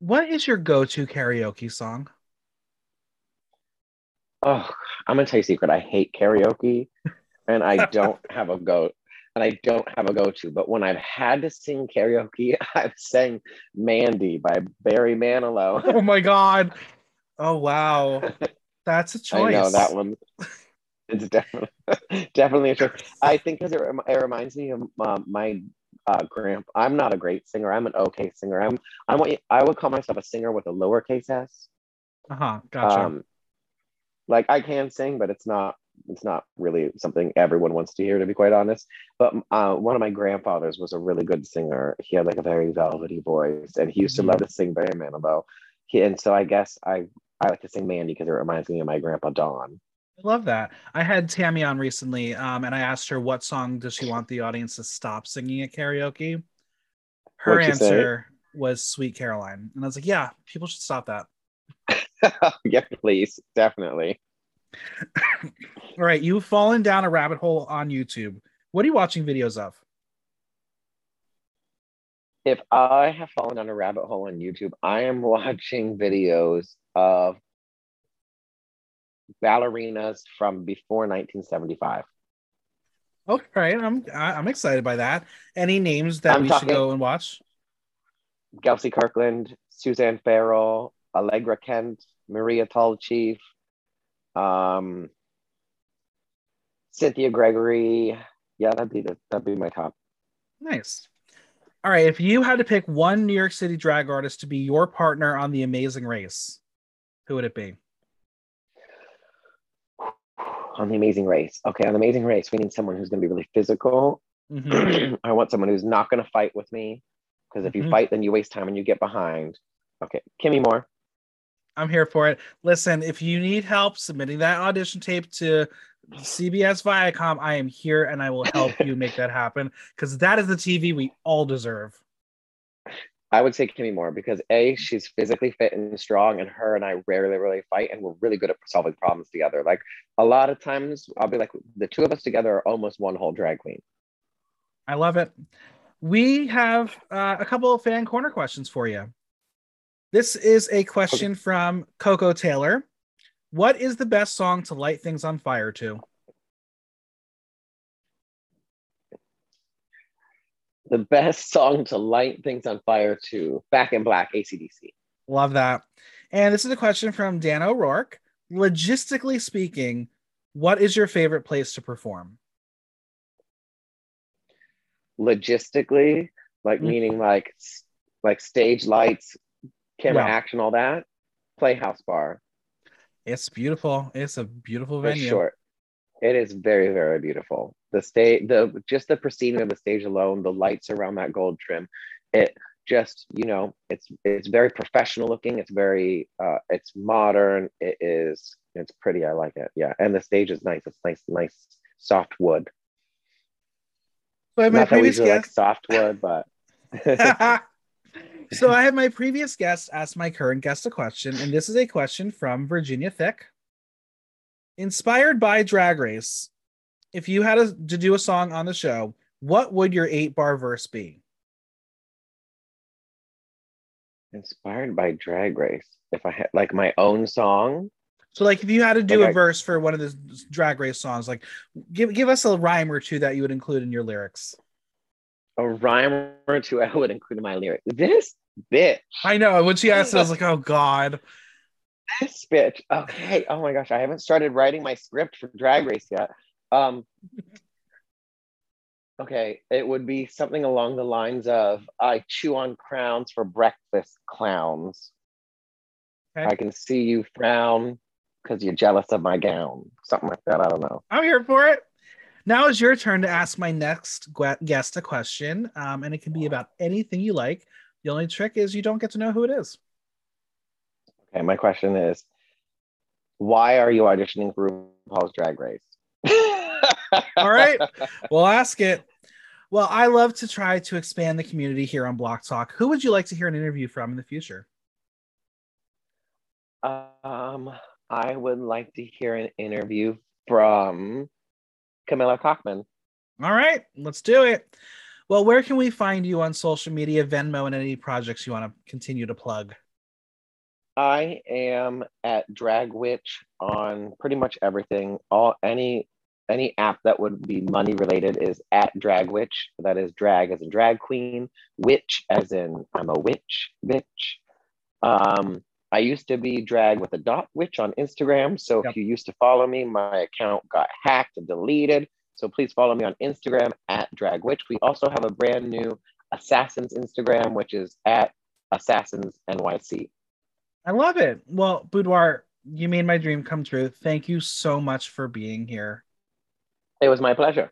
What is your go-to karaoke song? Oh, I'm gonna tell you a secret. I hate karaoke, and I don't have a go. And I don't have a go-to. But when I've had to sing karaoke, I've sang "Mandy" by Barry Manilow. Oh my God! Oh wow, that's a choice. I know that one. It's definitely definitely a choice. I think because it, rem- it reminds me of uh, my. Uh, Grandpa, I'm not a great singer. I'm an okay singer. I'm I want I would call myself a singer with a lowercase s. Uh huh. Gotcha. Um, like I can sing, but it's not it's not really something everyone wants to hear, to be quite honest. But uh, one of my grandfathers was a really good singer. He had like a very velvety voice, and he used mm-hmm. to love to sing Barry Manilow. He and so I guess I I like to sing Mandy because it reminds me of my grandpa Don. I love that. I had Tammy on recently, um, and I asked her what song does she want the audience to stop singing at karaoke. Her answer say? was Sweet Caroline. And I was like, yeah, people should stop that. Yeah, please. Definitely. All right. You've fallen down a rabbit hole on YouTube. What are you watching videos of? If I have fallen down a rabbit hole on YouTube, I am watching videos of ballerinas from before nineteen seventy-five. Okay, I'm I'm excited by that. Any names that I'm we should go and watch? Gelsey Kirkland, Suzanne Farrell, Allegra Kent, Maria Tallchief, um, Cynthia Gregory. Yeah, that'd be the that'd be my top. Nice. All right, if you had to pick one New York City drag artist to be your partner on The Amazing Race, who would it be? On The Amazing Race. Okay, on The Amazing Race, we need someone who's going to be really physical. Mm-hmm. I want someone who's not going to fight with me, because if mm-hmm. you fight, then you waste time and you get behind. Okay, Kimmy Moore. I'm here for it. Listen, if you need help submitting that audition tape to C B S Viacom, I am here and I will help you make that happen, because that is the T V we all deserve. I would say Kimmy Moore, because A, she's physically fit and strong, and her and I rarely really fight, and we're really good at solving problems together. Like, a lot of times I'll be like, the two of us together are almost one whole drag queen. I love it. We have uh, a couple of fan corner questions for you. This is a question okay. from Coco Taylor. What is the best song to light things on fire to? The best song to light things on fire to, Back in Black, A C D C. Love that. And this is a question from Dan O'Rourke. Logistically speaking, what is your favorite place to perform? Logistically, like mm-hmm. meaning like, like stage lights, camera yeah. action, all that. Playhouse Bar. It's beautiful. It's a beautiful venue. For sure. It is very, very beautiful. The stage, the just the pristine of the stage alone, the lights around that gold trim, it just, you know, it's it's very professional looking. It's very, uh, it's modern. It is, it's pretty. I like it. Yeah, and the stage is nice. It's nice, nice soft wood. So Not that we do like soft wood, but. So I had my previous guest ask my current guest a question, and this is a question from Virginia Thick. Inspired by Drag Race, if you had a, to do a song on the show, what would your eight-bar verse be? Inspired by Drag Race, if I had like my own song. So like if you had to do like a I... verse for one of the Drag Race songs, like give give us a rhyme or two that you would include in your lyrics. A rhyme or two I would include in my lyrics. This bitch. I know. When she asked, I was like, oh, God. This bitch. Okay. Oh, my gosh. I haven't started writing my script for Drag Race yet. Um, okay. It would be something along the lines of, I chew on crowns for breakfast, clowns. Okay. I can see you frown because you're jealous of my gown. Something like that. I don't know. I'm here for it. Now is your turn to ask my next guest a question, um, and it can be about anything you like. The only trick is you don't get to know who it is. Okay, my question is, why are you auditioning for RuPaul's Drag Race? All right, we'll ask it. Well, I love to try to expand the community here on Block Talk. Who would you like to hear an interview from in the future? Um, I would like to hear an interview from... Camilla Cockman. All right, let's do it. Well, where can we find you on social media, Venmo, and any projects you want to continue to plug? I am at Drag Witch on pretty much everything. All any any app that would be money related is at Drag Witch. That is drag as in drag queen, witch as in I'm a witch, bitch. Um, I used to be drag with a dot witch on Instagram. So yep. if you used to follow me, my account got hacked and deleted. So please follow me on Instagram at drag witch. We also have a brand new Assassins Instagram, which is at Assassins N Y C. I love it. Well, Boudoir, you made my dream come true. Thank you so much for being here. It was my pleasure.